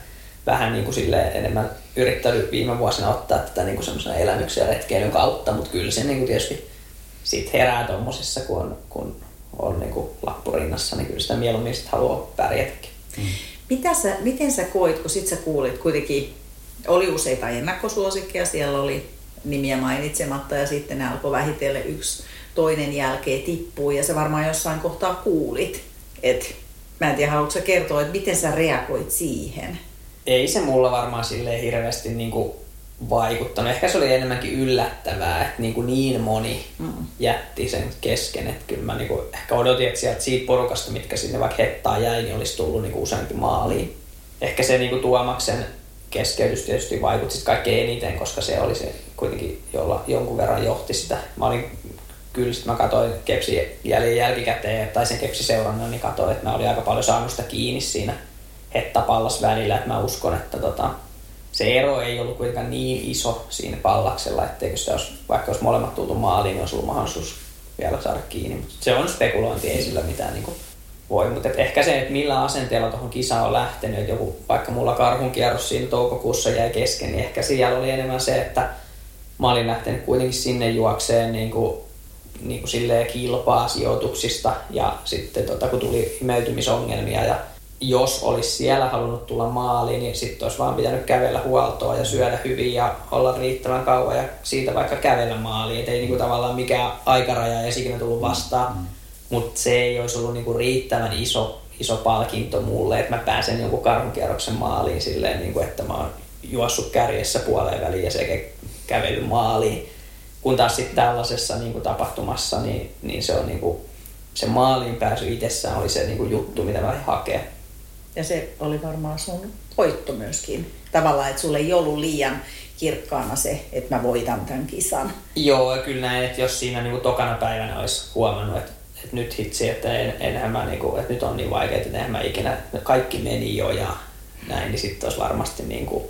vähän niin kuin silleen enemmän yrittänyt viime vuosina ottaa tätä niin kuin semmoisena elämyksen ja retkeilyn kautta, mutta kyllä se niin kuin tietysti sit herää tommosessa, kun on niin kuin lappu rinnassa, niin kyllä sitä mieluummin sit haluaa pärjätäkin. Miten sä koit, kun sit sä kuulit, kuitenkin oli useita ennakkosuosikkeja, siellä oli nimiä mainitsematta ja sitten ne alkoi vähitellen yksi toinen jälkeen tippua ja sä varmaan jossain kohtaa kuulit, että Mä en tiedä, haluatko sä kertoa, että miten sä reagoit siihen? Ei se mulla varmaan silleen hirveästi niinku vaikuttanut. Ehkä se oli enemmänkin yllättävää, että niin moni jätti sen kesken. Että kyllä mä niinku ehkä odotin, että siitä porukasta, mitkä sinne vaikka Hettaa jäi, niin olisi tullut niinku useampi maaliin. Ehkä se niinku Tuomaksen keskeytys tietysti vaikutti kaikkein eniten, koska se oli se kuitenkin, jolla jonkun verran johti sitä. Mä olin kyllä, sit mä katsoin Kepsin jälkikäteen, tai sen Kepsin seurannan, niin katsoin, että mä olin aika paljon saanut sitä kiinni siinä Hetta-Pallas välillä, että mä uskon, että se ero ei ollut kuitenkaan niin iso siinä Pallaksella, etteikö sitä olisi, vaikka olisi molemmat tultu maaliin, niin olisi ollut mahdollisuus vielä saada kiinni. Mut se on spekulointi, ei sillä mitään niin kuin voi, mutta ehkä se, että millä asenteella tuohon kisaan on lähtenyt, että joku, vaikka mulla karhunkierros siinä toukokuussa jäi kesken, niin ehkä siellä oli enemmän se, että mä olin lähtenyt kuitenkin sinne juokseen niin kuin silleen kilpaa sijoituksista ja sitten kun tuli imeytymisongelmia ja jos olisi siellä halunnut tulla maaliin, niin sitten olisi vaan pitänyt kävellä huoltoa ja syödä hyvin ja olla riittävän kauan ja siitä vaikka kävellä maaliin, et ei niinku tavallaan mikään aikaraja ei ikinä tullut vastaan, mutta se ei olisi ollut niinku riittävän iso palkinto mulle, että mä pääsen jonkun karhunkierroksen maaliin silleen, niinku, että mä oon juossut kärjessä puoleen väliin ja se kävely maaliin. Kun taas sitten tällaisessa niinku tapahtumassa, niin se on niinku, se maaliin pääsy itsessään oli se niinku juttu, mitä mä hakee. Ja se oli varmaan sun voitto myöskin. Tavallaan, että sulle ei ollut liian kirkkaana se, että mä voitan tämän kisan. Joo, kyllä näin, että jos siinä niinku tokana päivänä olisi huomannut, että nyt hitsi, että enhän mä niinku, että nyt on niin vaikeaa, että enhän mä ikinä, kaikki meni jo ja näin, niin sitten olisi varmasti niinku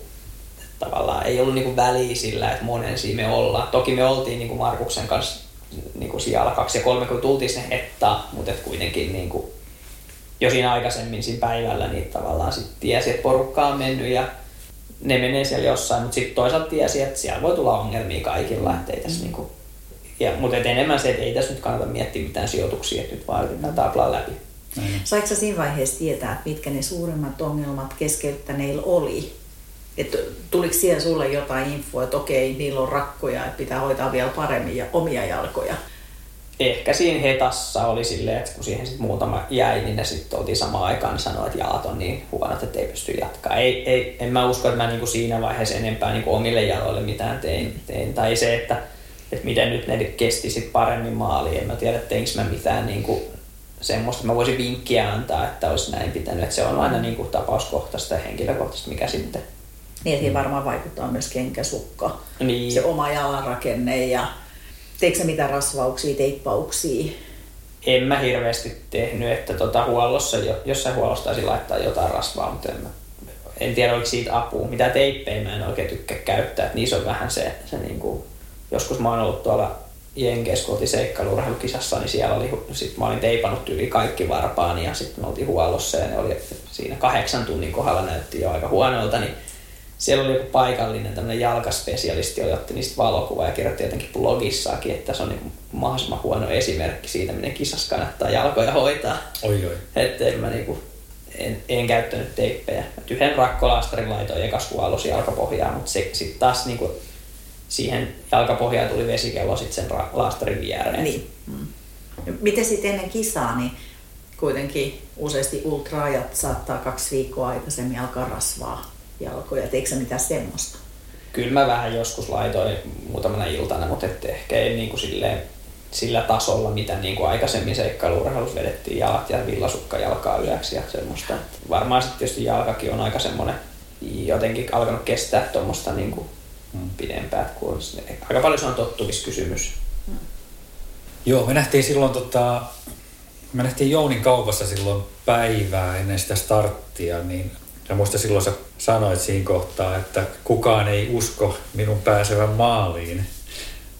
tavallaan ei ollut niinku väliä sillä, että monen siinä me ollaan. Toki me oltiin niinku Markuksen kanssa niinku sijalla 2 ja 3, kun tultiin sinne Hettaan, mutta et kuitenkin niinku jo siinä aikaisemmin siinä päivällä niin tavallaan sitten tiesi, että porukka on mennyt ja ne menee siellä jossain, mutta sitten toisaalta tiesi, että siellä voi tulla ongelmia kaikilla, ettei tässä niinku, mutta et enemmän se, että ei tässä nyt kannata miettiä mitään sijoituksia, että nyt vaan yritetään taplaa läpi. Saitko sä siinä vaiheessa tietää, että mitkä ne suuremmat ongelmat keskeyttäneillä oli? Että tuliko siellä sulle jotain infoa, että okei, niillä on rakkoja, että pitää hoitaa vielä paremmin ja omia jalkoja? Ehkä siinä Hetassa oli silleen, että kun siihen sitten muutama jäi, niin ne sitten oltiin samaan aikaan sanoa, että jalat on niin huonot, että ei pysty jatkaa. En mä usko, että mä niinku siinä vaiheessa enempää niinku omille jaloille mitään tein. Tai se, että miten nyt ne kesti sit paremmin maaliin. En mä tiedä, teinkö mä mitään niinku semmoista, mä voisin vinkkiä antaa, että olisi näin pitänyt. Et se on aina niinku tapauskohtaista ja henkilökohtaista, mikä sitten. Niin, siihen varmaan vaikuttaa myös kenkäsukka, niin. Se oma jalanrakenne ja teikö sä mitään rasvauksia, teippauksia? En mä hirveästi tehnyt, että huollossa, jossain huollossa taisi laittaa jotain rasvaa, mutta en tiedä oliko siitä apua. Mitä teippejä mä en oikein tykkää käyttää, että niissä on vähän se niinku, joskus mä oon ollut tuolla Jenkeissä, kun oltiin seikkailuurheilukisassa, niin siellä oli, sit mä olin teipannut yli kaikki varpaani ja sitten me oltiin huollossa ja ne oli siinä 8 tunnin kohdalla näytti jo aika huonolta, niin siellä oli joku paikallinen tämmöinen jalkaspesialisti, joka otti niistä valokuvaa ja kirjoitti jotenkin blogissaankin, että se on niin mahdollisimman huono esimerkki siitä, miten kisassa kannattaa jalkoja hoitaa. Oi. Että mä niinku, en käyttänyt teippejä. Yhden rakkolaastarin laitoin ekas huollosi jalkapohjaan, mutta sitten taas niinku siihen jalkapohjaan tuli vesikello sit sen laastarin viereen. Niin. Miten sitten ennen kisaa, niin kuitenkin useasti ultraajat saattaa 2 viikkoa aikaisemmin alkaa rasvaa jalkoja, teikö sä mitään semmoista? Kyllä mä vähän joskus laitoin muutamana iltana, mutta ehkä ei niin kuin sillä tasolla, mitä niin kuin aikaisemmin seikkailu-urheilussa vedettiin jalat ja villasukka jalkaa yläksi ja semmoista. Varmaan sitten tietysti jalkakin on aika semmoinen, jotenkin alkanut kestää tuommoista niin kuin pidempään. Aika paljon se on tottumiskysymys. Joo, me nähtiin silloin me nähtiin Jounin kaupassa silloin päivää ennen sitä starttia, niin ja muista silloin sä sanoit siinä kohtaa, että kukaan ei usko minun pääsevän maaliin.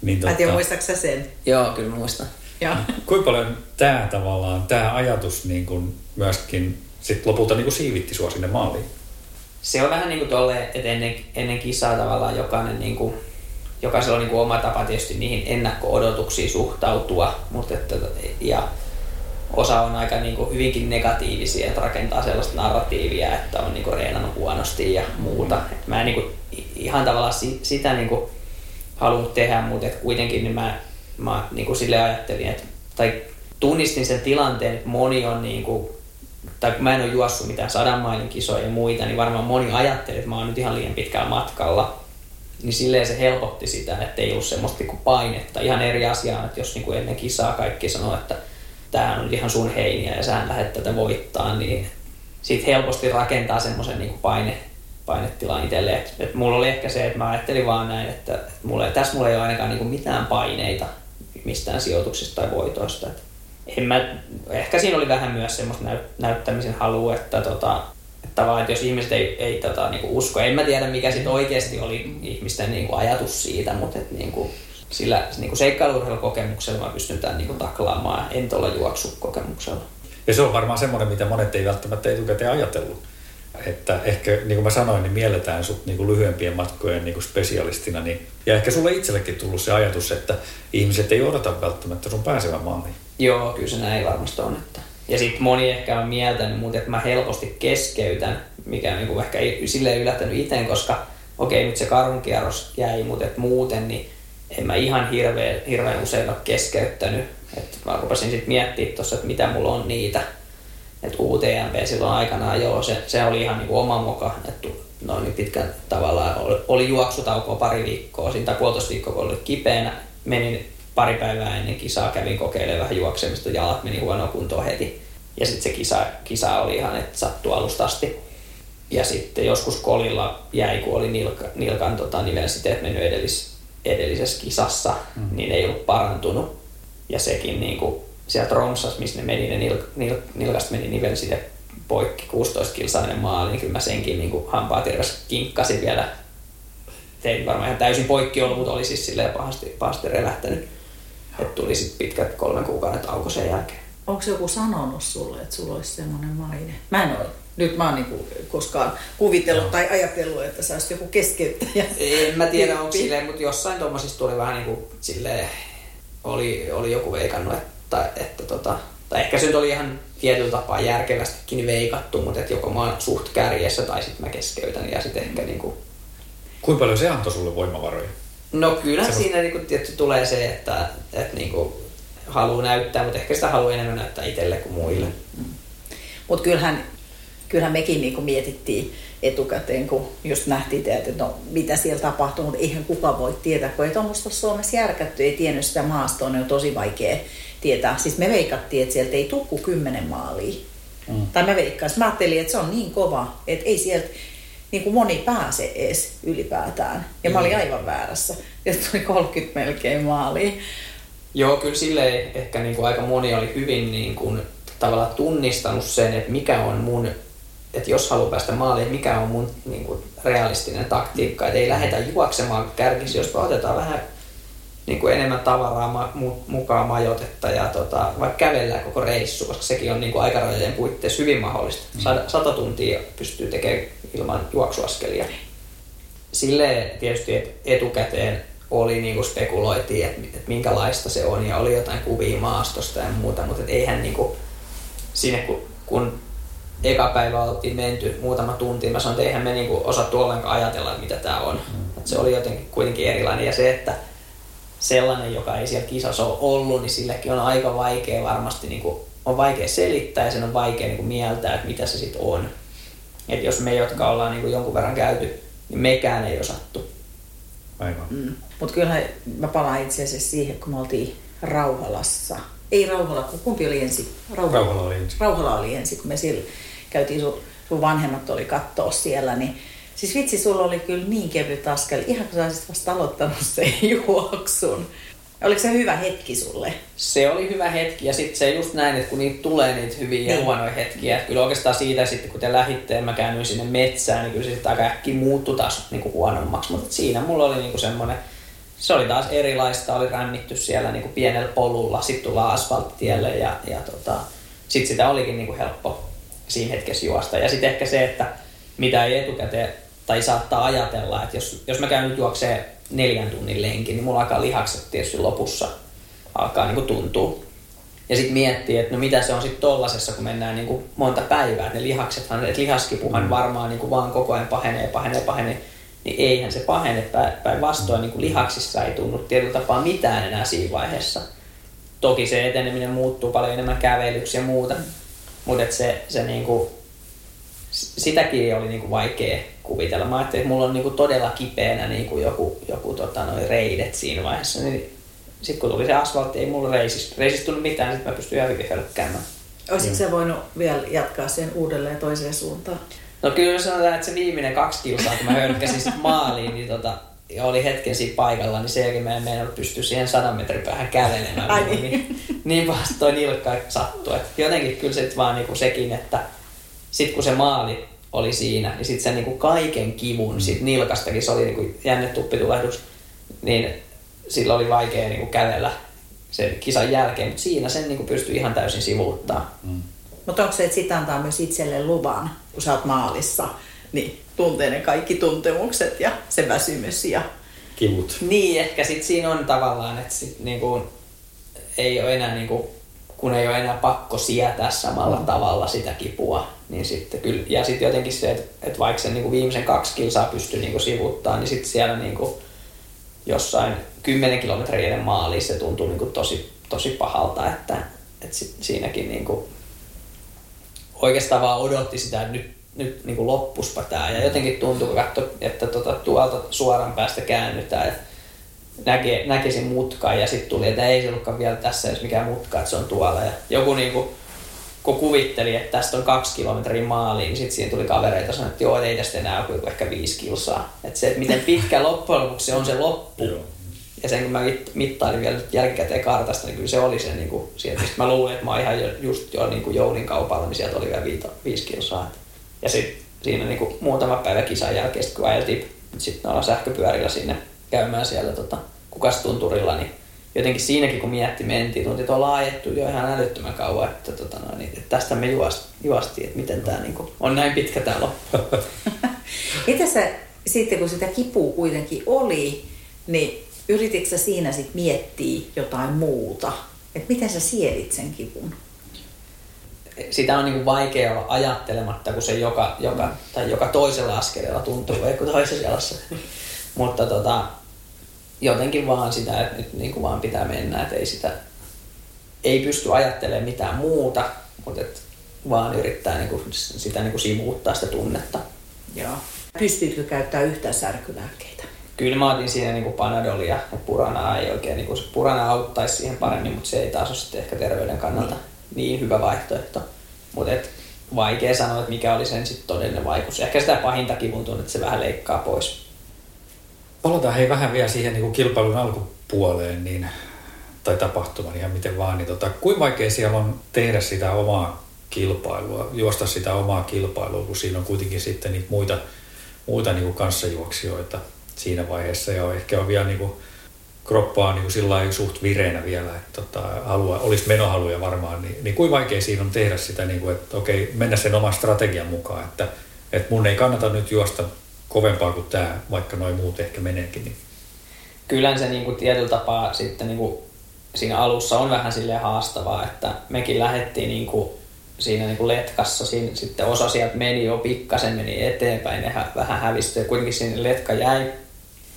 Niin mä en tiedä, muistatko sä sen? Joo, kyllä muistan. Kuinka paljon tämä ajatus niin kun myöskin sit lopulta niin kun siivitti sua sinne maaliin? Se on vähän niin kuin tolleen, että ennen kisaa tavallaan jokaisella on niin kuin oma tapa tietysti niihin ennakko-odotuksiin suhtautua. Osa on aika niinku hyvinkin negatiivisia, että rakentaa sellaista narratiivia, että on niinku reenannut huonosti ja muuta. Et mä en niinku ihan tavallaan sitä niinku halunnut tehdä, mutta kuitenkin niin mä niinku sille ajattelin, tai tunnistin sen tilanteen, että moni on niinku tai kun mä en ole juossut mitään 100 mailin kisoja ja muita, niin varmaan moni ajatteli, että mä oon nyt ihan liian pitkään matkalla. Niin silleen se helpotti sitä, että ei ollut semmoista painetta. Ihan eri asiaa, että jos ennen kisaa kaikki sanoo, että tää on ihan sun heiniä ja sä lähdet tätä voittaa, niin siitä helposti rakentaa semmoisen painetilan itselleen. Et mulla oli ehkä se, että mä ajattelin vaan näin, että tässä mulla ei ole ainakaan mitään paineita mistään sijoituksista tai voitoista. Ehkä siinä oli vähän myös semmoista näyttämisen halua, että jos ihmiset ei usko. En mä tiedä, mikä sit oikeasti oli ihmisten ajatus siitä, mutta sillä seikkailurheilukokemuksella mä pystyn tämän taklaamaan entolla juoksukokemuksella. Ja se on varmaan semmoinen, mitä monet ei välttämättä etukäteen ajatellut. Että ehkä, niin kuin mä sanoin, niin mielletään sut lyhyempien matkojen spesialistina. Niin, ja ehkä sulle itsellekin tullut se ajatus, että ihmiset ei odota välttämättä sun pääsevän maaliin. Joo, kyllä se näin varmasti on. Ja sitten moni ehkä on mieltänyt mut, että mä helposti keskeytän, mikä on ehkä silleen yllättänyt iten, koska okei, nyt se karhunkierros jäi, mutta muuten niin en mä ihan hirveän usein ole keskeyttänyt. Et mä rupesin sitten miettimään tuossa, että mitä mulla on niitä. Et UTMB silloin aikanaan, joo, se oli ihan oma moka. Et noin pitkän tavallaan oli juoksutaukoa pari viikkoa, siitä 1,5 viikkoa kun oli kipeänä, menin pari päivää ennen kisaa, kävin kokeilemaan vähän juoksemista, jalat meni huonoa kuntoon heti. Ja sitten se kisa oli ihan, että sattui alusta asti. Ja sitten joskus kolilla jäi, kun oli nilkan nivelsiteet mennyt edellisessä kisassa, niin ei ollut parantunut. Ja sekin sieltä romsas, missä ne meni, nilkasta meni nivelsite poikki, 16-kilsainen maali, niin kyllä mä senkin hampaatirvassa kinkkasin vielä. Tein varmaan ihan täysin poikki ollut, mutta oli siis silleen pahasti relähtänyt. Et tuli sitten pitkät 3 kuukauden tauko sen jälkeen. Onko joku sanonut sulle, että sulla olisi semmoinen maine? Mä en ole. Nyt mä oon koskaan kuvitellut tai ajatellut, että sä olisit joku keskeyttäjä. En mä tiedä, onko silleen, mutta jossain tuommoisissa tuli vähän silleen, oli joku veikannut, tai ehkä se nyt oli ihan tietyllä tapaa järkevästikin veikattu, mutta että joko mä oon suht kärjessä tai sitten mä keskeytän ja sitten ehkä Kuinka paljon se antoi sulle voimavaroja? No kyllä siinä tietysti tulee se, että haluaa näyttää, mutta ehkä sitä haluaa enemmän näyttää itselle kuin muille. Mutta kyllähän mekin mietittiin etukäteen, kun just nähtiin, että no, mitä siellä tapahtuu, mutta eihän kukaan voi tietää, kun ei tuommoista Suomessa järkätty, ei tiennyt sitä maastoa, niin on tosi vaikea tietää. Siis me veikattiin, että sieltä ei tule kuin 10 maalia. Tai mä veikkaisin. Mä ajattelin, että se on niin kova, että ei sieltä moni pääsee edes ylipäätään. Ja mä olin aivan väärässä. Ja tuli 30 melkein maaliin. Joo, kyllä silleen ehkä aika moni oli hyvin tavallaan tunnistanut sen, että mikä on mun, että jos haluaa päästä maaliin, mikä on mun realistinen taktiikka. Että ei lähdetä juoksemaan kärkisiä, jos otetaan vähän enemmän tavaraa mukaan, majoitetta ja vaikka kävellään koko reissu, koska sekin on aikarajojen puitteissa hyvin mahdollista. 100 tuntia pystyy tekemään ilman juoksuaskelia. Silleen tietysti, että etukäteen oli spekuloitiin, että minkälaista se on ja oli jotain kuvia maastosta ja muuta, mutta eihän sinne kun eka päivä oltiin menty muutama tunti, mä sanoin, että eihän me osattu ollenkaan ajatella, että mitä tää on. Että se oli jotenkin kuitenkin erilainen ja se, että sellainen, joka ei siellä kisassa ole ollut, niin silläkin on aika vaikea varmasti, on vaikea selittää ja sen on vaikea mieltää, että mitä se sitten on. Et jos me, jotka ollaan jonkun verran käyty, niin mekään ei osattu. Aivan. Mutta kyllähän mä palaan itse asiassa siihen, kun me oltiin Rauhalassa. Ei Rauhala, kumpi oli ensin? Rauhala oli ensin. Rauhala oli ensin, kun me siellä käytiin, sun vanhemmat oli kattoo siellä, niin siis vitsi, sulla oli kyllä niin kevyt askel, ihan kun sä olisit vasta aloittanut sen juoksun. Oliko se hyvä hetki sulle? Se oli hyvä hetki ja sitten se just näin, että kun niitä tulee niitä hyviä ja huonoja hetkiä. Kyllä oikeastaan siitä sitten, kun te lähditte ja mä käännyin sinne metsään, niin kyllä se sitten aika äkkiä muuttui taas huonommaksi. Mutta siinä mulla oli semmoinen, se oli taas erilaista, oli rännitty siellä pienellä polulla, sitten tullaan asfalttitielle ja sitten sitä olikin helppo siinä hetkessä juosta. Ja sitten ehkä se, että mitä ei etukäteen tai saattaa ajatella, että jos mä käyn nyt juokseen 4 tunnin lenkin, niin mulla alkaa lihakset tietysti lopussa alkaa tuntua. Ja sitten miettii, että no mitä se on sitten tollasessa, kun mennään monta päivää, että ne lihaksethan, että lihaskipuhan varmaan vaan koko ajan pahenee, niin eihän se pahene päinvastoin, lihaksissa ei tunnu tietyllä tapaa mitään enää siinä vaiheessa. Toki se eteneminen muuttuu paljon enemmän kävelyksi ja muuta. Mutta se niinku, sitäkin oli niinku vaikea kuvitella. Mä ajattelin, että mulla on niinku todella kipeänä niinku joku reidet siinä vaiheessa. Niin sitten kun tuli se asfaltti, ei mulla reisistä tullut mitään, sitten mä pystyin ihan hyvin hölkkäämään. Olisitko se voinut vielä jatkaa sen uudelleen toiseen suuntaan? No kyllä sanotaan, että se viimeinen 2 kilsaa, kun mä hölkkäsin maaliin, niin oli hetken siinä paikalla, niin sen jälkeen mä en meinannut pystyä siihen 100 metrin päähän kävelemään. Ai niin vasta toi nilkka sattui. Et jotenkin kyllä se vaan niinku sekin, että sitten kun se maali oli siinä, niin sitten se niinku kaiken kivun sit nilkastakin, se oli niinku jänne tuppitulehdus, niin silloin oli vaikea niinku kävellä sen kisan jälkeen, mutta siinä sen niinku pystyi ihan täysin sivuuttaa. Mm. Mutta onko se, että sitä antaa myös itselle luvan, kun sä oot maalissa, niin tuntee ne kaikki tuntemukset ja se väsymys ja kivut. Niin, ehkä sitten siinä on tavallaan, että sit niinku ei ole enää niinku, kun ei ole enää pakko sietää samalla tavalla sitä kipua, niin sitten kyllä, ja sitten jotenkin se, että vaikka sen niinku viimeisen 2 kilsaa pystyi niinku sivuuttaa, niin sitten siellä niinku jossain 10 kilometriä maaliin se tuntuu niinku tosi pahalta, että siinäkin niinku oikeastaan vaan odotti sitä, että nyt niin kuin loppuspa tää. Ja jotenkin tuntuu, kun katsoi, että tuolta suoran päästä käännytään ja näki sen mutkan ja sitten tuli, että ei se ollutkaan vielä tässä edes mikään mutka, että se on tuolla. Ja joku niin kuin, kun kuvitteli, että tästä on 2 kilometriä maaliin, niin sitten siinä tuli kavereita ja sanoi, että joo, ei tästä enää ole ehkä 5 kilsaa. Että se, että miten pitkä loppujen lopuksi se on se loppu. Ja sen kun mä mittailin vielä jälkikäteen kartasta, niin kyllä se oli se, niin kuin, sieltä, mistä mä luulin, että mä oon ihan just jo niin kuin Jounin kaupalla, niin sieltä oli vielä 5 kilsaa. Ja sitten siinä niin kuin muutama päivä kisan jälkeen, kun ajeltiin, sitten ollaan sähköpyörillä siinä käymään siellä Kukastunturilla, niin jotenkin siinäkin kun mentiin, että ollaan ajettu jo ihan älyttömän kauan, että, että tästä me juostiin, että miten tämä niin kuin, on näin pitkä tämä loppu. Mitä sä sitten, kun sitä kipua kuitenkin oli, niin yrititkö sä siinä sitten miettiä jotain muuta? Että miten sä sielit sen kipun? Sitä on niinku vaikea olla ajattelematta, kun se joka toisella askeleella tuntuu, kun toisessa jalassa. Mutta jotenkin vaan sitä, että nyt niinku vaan pitää mennä, että ei pysty ajattelemaan mitään muuta, mutta vaan yrittää niinku sitä niinku sivuuttaa sitä tunnetta. Joo. Pystytkö käyttämään yhtään särkylääkkeitä? Kyllä mä otin siinä niinku Panadolia, että Puranaa ei oikein, niinku se Purana auttaisi siihen paremmin, mutta se ei taas ole sitten ehkä terveyden kannalta niin hyvä vaihtoehto. Mutta vaikea sanoa, että mikä oli sen sit todellinen vaikutus. Ehkä sitä pahinta kivun tunnetta, että se vähän leikkaa pois. Palataan hei vähän vielä siihen niin kuin kilpailun alkupuoleen niin, tai tapahtuman ihan miten vaan. Niin, kuinka vaikea siellä on tehdä sitä omaa kilpailua, juosta sitä omaa kilpailua, kun siinä on kuitenkin sitten niitä muita niin kuin kanssajuoksijoita siinä vaiheessa. Ja ehkä on vielä niin kuin kroppa on niin kuin suht vireenä vielä, että olisi menohaluja varmaan, niin kuin vaikea siinä on tehdä sitä, niin kuin, että okei, mennä sen oman strategian mukaan, että mun ei kannata nyt juosta kovempaa kuin tämä, vaikka noin muut ehkä meneekin. Niin. Kyllähän se niin kuin tietyllä tapaa sitten niin kuin siinä alussa on vähän silleen haastavaa, että mekin lähdettiin niin kuin siinä niin kuin letkassa, siinä sitten osa sieltä meni jo pikkasen, meni eteenpäin, ne vähän hävistyi ja kuitenkin siinä letka jäi.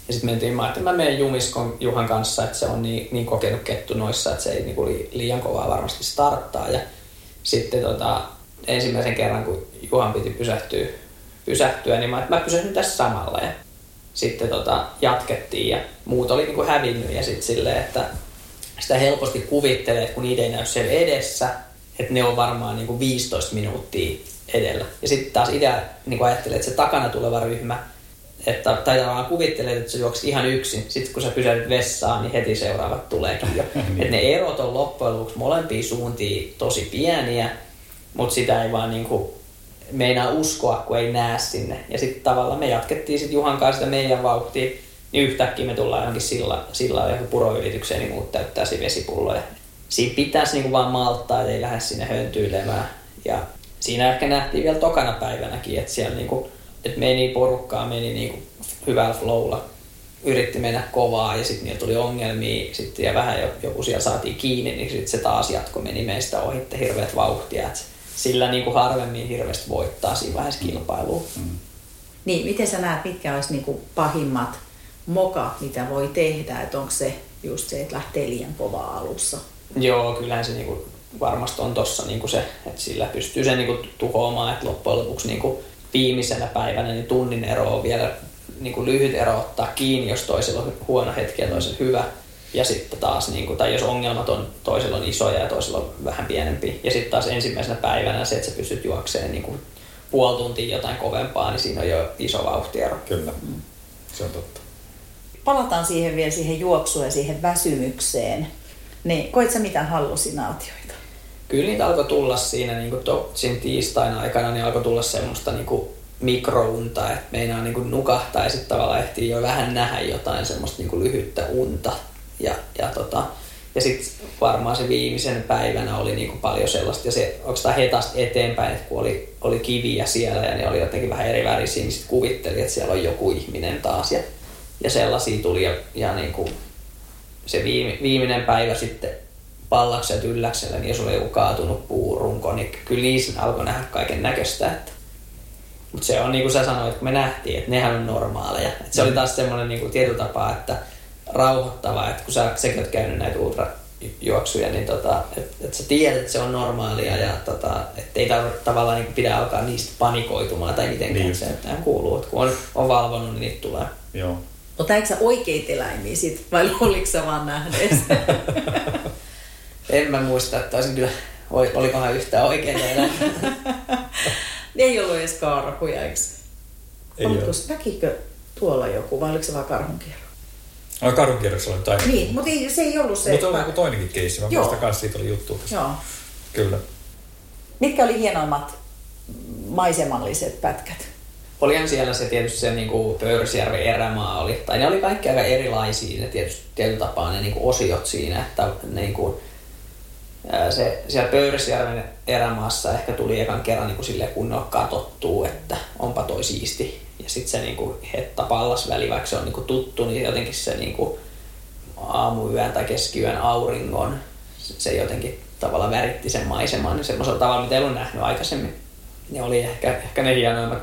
Ja sitten mentiin, että mä menen Jumiskon Juhan kanssa, että se on niin kokenut kettu noissa, että se ei niinku liian kovaa varmasti starttaa. Ja sitten ensimmäisen kerran, kun Juhan piti pysähtyä, niin mä pysähdyin tässä samalla. Ja sitten jatkettiin ja muut oli niinku hävinnyt. Ja sitten silleen, että sitä helposti kuvittelee, että kun niitä ei näy siellä edessä, että ne on varmaan niinku 15 minuuttia edellä. Ja sitten taas itse niinku ajattelee, että se takana tuleva ryhmä, tai tavallaan kuvittelet, että se juoksi ihan yksin. Sitten kun sä pysähdyt vessaan, niin heti seuraavat tuleekin jo. Et ne erot on loppujen lopuksi molempiin suuntiin tosi pieniä, mutta sitä ei vaan niinku meinaa uskoa, kun ei näe sinne. Ja sitten tavallaan me jatkettiin sit Juhan kanssa sitä meidän vauhtia, niin yhtäkkiä me tullaan johonkin sillä johon puroylitykseen, niin muut täyttäisiin vesipulloja. Siinä pitäisi niinku vaan malttaa, ettei lähde sinne höntyilemään. Ja siinä ehkä nähtiin vielä tokana päivänäkin, että siellä niinku että meni porukkaa niinku hyvällä flowlla, yritti mennä kovaa ja sitten niillä tuli ongelmia, sitten ja vähän joku siellä saatiin kiinni, niin sitten se taas jatko meni meistä ohitte hirveät vauhtia. Et sillä niinku harvemmin hirveästi voittaa siinä vaiheessa kilpailua. Mm. Niin, miten sä näet, mitkä olisi niinku pahimmat mokat, mitä voi tehdä? Että onko se just se, että lähtee liian kovaa alussa? Joo, kyllähän se niinku varmasti on tuossa niinku se, että sillä pystyy se niinku tuhoamaan, että loppujen lopuksi niinku viimeisenä päivänä niin tunnin ero on vielä niinku lyhyt ero ottaa kiinni, jos toisella on huono hetki ja toisella hyvä. Ja sitten taas, niinku, tai jos ongelmat on, toisella on isoja ja toisella on vähän pienempi. Ja sitten taas ensimmäisenä päivänä se, että sä pystyt juokseen niinku puoli tuntia jotain kovempaa, niin siinä on jo iso vauhtiero. Kyllä, se on totta. Palataan siihen vielä siihen juoksuun ja siihen väsymykseen. Niin, koit sä mitään hallusinaatioita? Kyllä niitä alkoi tulla siinä, niin siinä tiistain aikana niin alkoi tulla semmoista niin mikrounta, että meinaa niin nukahtaa ja sitten tavallaan ehtii jo vähän nähdä jotain semmoista niin lyhyttä unta. Ja sitten varmaan se viimeisen päivänä oli niin paljon sellaista, ja se oikeastaan hetasta eteenpäin, että kun oli kiviä siellä ja ne oli jotenkin vähän eri värisiä, niin sitten kuvitteli, että siellä on joku ihminen taas. Ja sellaisia tuli, ja niin kuin se viimeinen päivä sitten Pallaksen ja Ylläksellä, niin jos oli joku kaatunut puurunko, niin kyllä niissä alkoi nähdä kaiken näköistä. Mutta se on niin kuin sä sanoit, kun me nähtiin, että nehän on normaaleja. Et se oli taas semmoinen niin kuin tietyllä tapaa, että rauhoittavaa, että kun säkin oot käynyt näitä ultrajuoksuja, niin että sä tiedät, että se on normaalia ja että ei tavallaan niin pidä alkaa niistä panikoitumaan tai mitenkään niin. Se, että nämä kuuluu. Että kun on valvonut, niin niitä tulee. Joo. Mutta eikö sä oikeita eläimiä sit, vai oliko sä vaan nähnees? En mä muista, että olisin kyllä, olikohan yhtään oikeita eläimiä. Ne ei ollut edes karhuja, eikö? Ei ole. Näkikö tuolla joku, vai oliko se vaan karhunkierro? No karhunkierrossa oli tainkin. Niin, mutta se ei ollut se. Mutta oli joku toinenkin keissi, mä muistan kanssa siitä oli juttu. Joo. Kyllä. Mitkä oli hienoimmat maisemalliset pätkät? Olihan siellä se tietysti se niin kuin Pöyrisjärven erämaa oli, tai ne oli kaikki aika erilaisia ne tietyllä tapaa ne niin kuin osiot siinä, että niin kuin, se, siellä Pöyrisjärven erämaassa ehkä tuli ekan kerran niin kuin silleen kunnolla katsottuu, että onpa toi siisti. Ja sitten se niin kuin Hetta Pallas väli, vaikka se on niin kuin tuttu, niin jotenkin se niin kuin aamuyön tai keskiyön auringon, se jotenkin tavallaan väritti sen maiseman niin semmoisella tavalla, mitä en ole nähnyt aikaisemmin. Ne oli ehkä ne hienoimmat.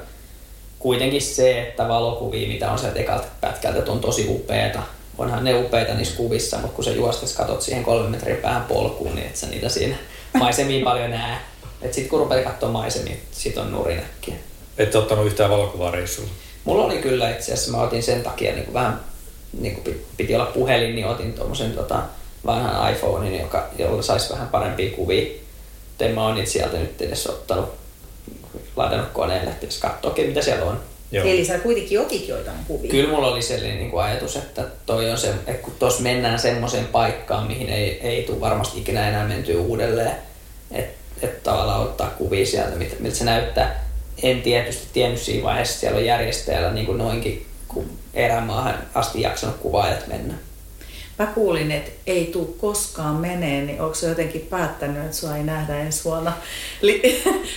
Kuitenkin se, että valokuvia, mitä on sieltä ekalta pätkältä, on tosi upeita. Onhan ne upeita niissä kuvissa, mutta kun sä juostes katot siihen 3 metrin päähän polkuun, niin et sä niitä siinä maisemia paljon näe. Et sit kun rupeat kattoo maisemia, sit on nurinäkkiä. Et ottanut yhtään valokuvaa reissulla? Mulla oli kyllä itse asiassa, mä otin sen takia, niin vähän niin piti olla puhelin, niin otin tommosen vanhan iPhonein, jolla saisi vähän parempia kuvia. En mä oon niitä sieltä nyt edes ottanut. Ladannut koneen, lähtivät katsoa, mitä siellä on. Joo. Eli sä kuitenkin otit joitain kuvia? Kyllä mulla oli sellainen niin kuin ajatus, että toi on se, että kun tuossa mennään semmoiseen paikkaan, mihin ei tule varmasti ikinä enää mentyä uudelleen, että tavallaan ottaa kuvia sieltä, miltä se näyttää. En tietysti tiennyt siinä vaiheessa, siellä on järjestäjällä niin kuin noinkin, kun erämaahan asti jaksanut kuvaajat mennä. Mä kuulin, että ei tule koskaan meneen, niin onko se jotenkin päättänyt, että sua ei nähdä ensi vuonna?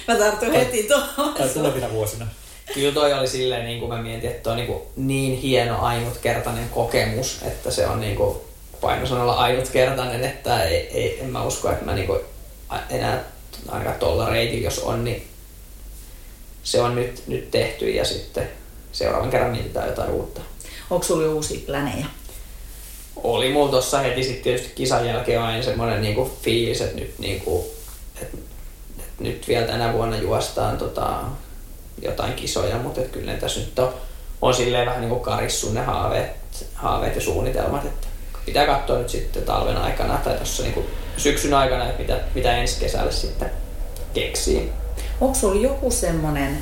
Mä tartun heti tuohon. Tai tulevina vuosina. Kyllä toi oli silleen, niin kuin mä mietin, että on niin hieno ainutkertainen kokemus, että se on niin kuin painosanalla ainutkertainen, että en mä usko, että mä niin kuin enää ainakaan tuolla reitillä, jos on, niin se on nyt tehty ja sitten seuraavan kerran mietitään jotain uutta. Onko sulla jo uusia planeja? Oli mulla tossa heti sitten tietysti kisan jälkeen aina semmoinen niinku fiilis, että nyt vielä tänä vuonna juostaan jotain kisoja, mutta kyllä ne tässä nyt on silleen vähän niinku karissu ne haaveet ja suunnitelmat, että pitää katsoa nyt sitten talven aikana tai tuossa niinku syksyn aikana, että mitä ensi kesälle sitten keksii. Onko sulla joku semmoinen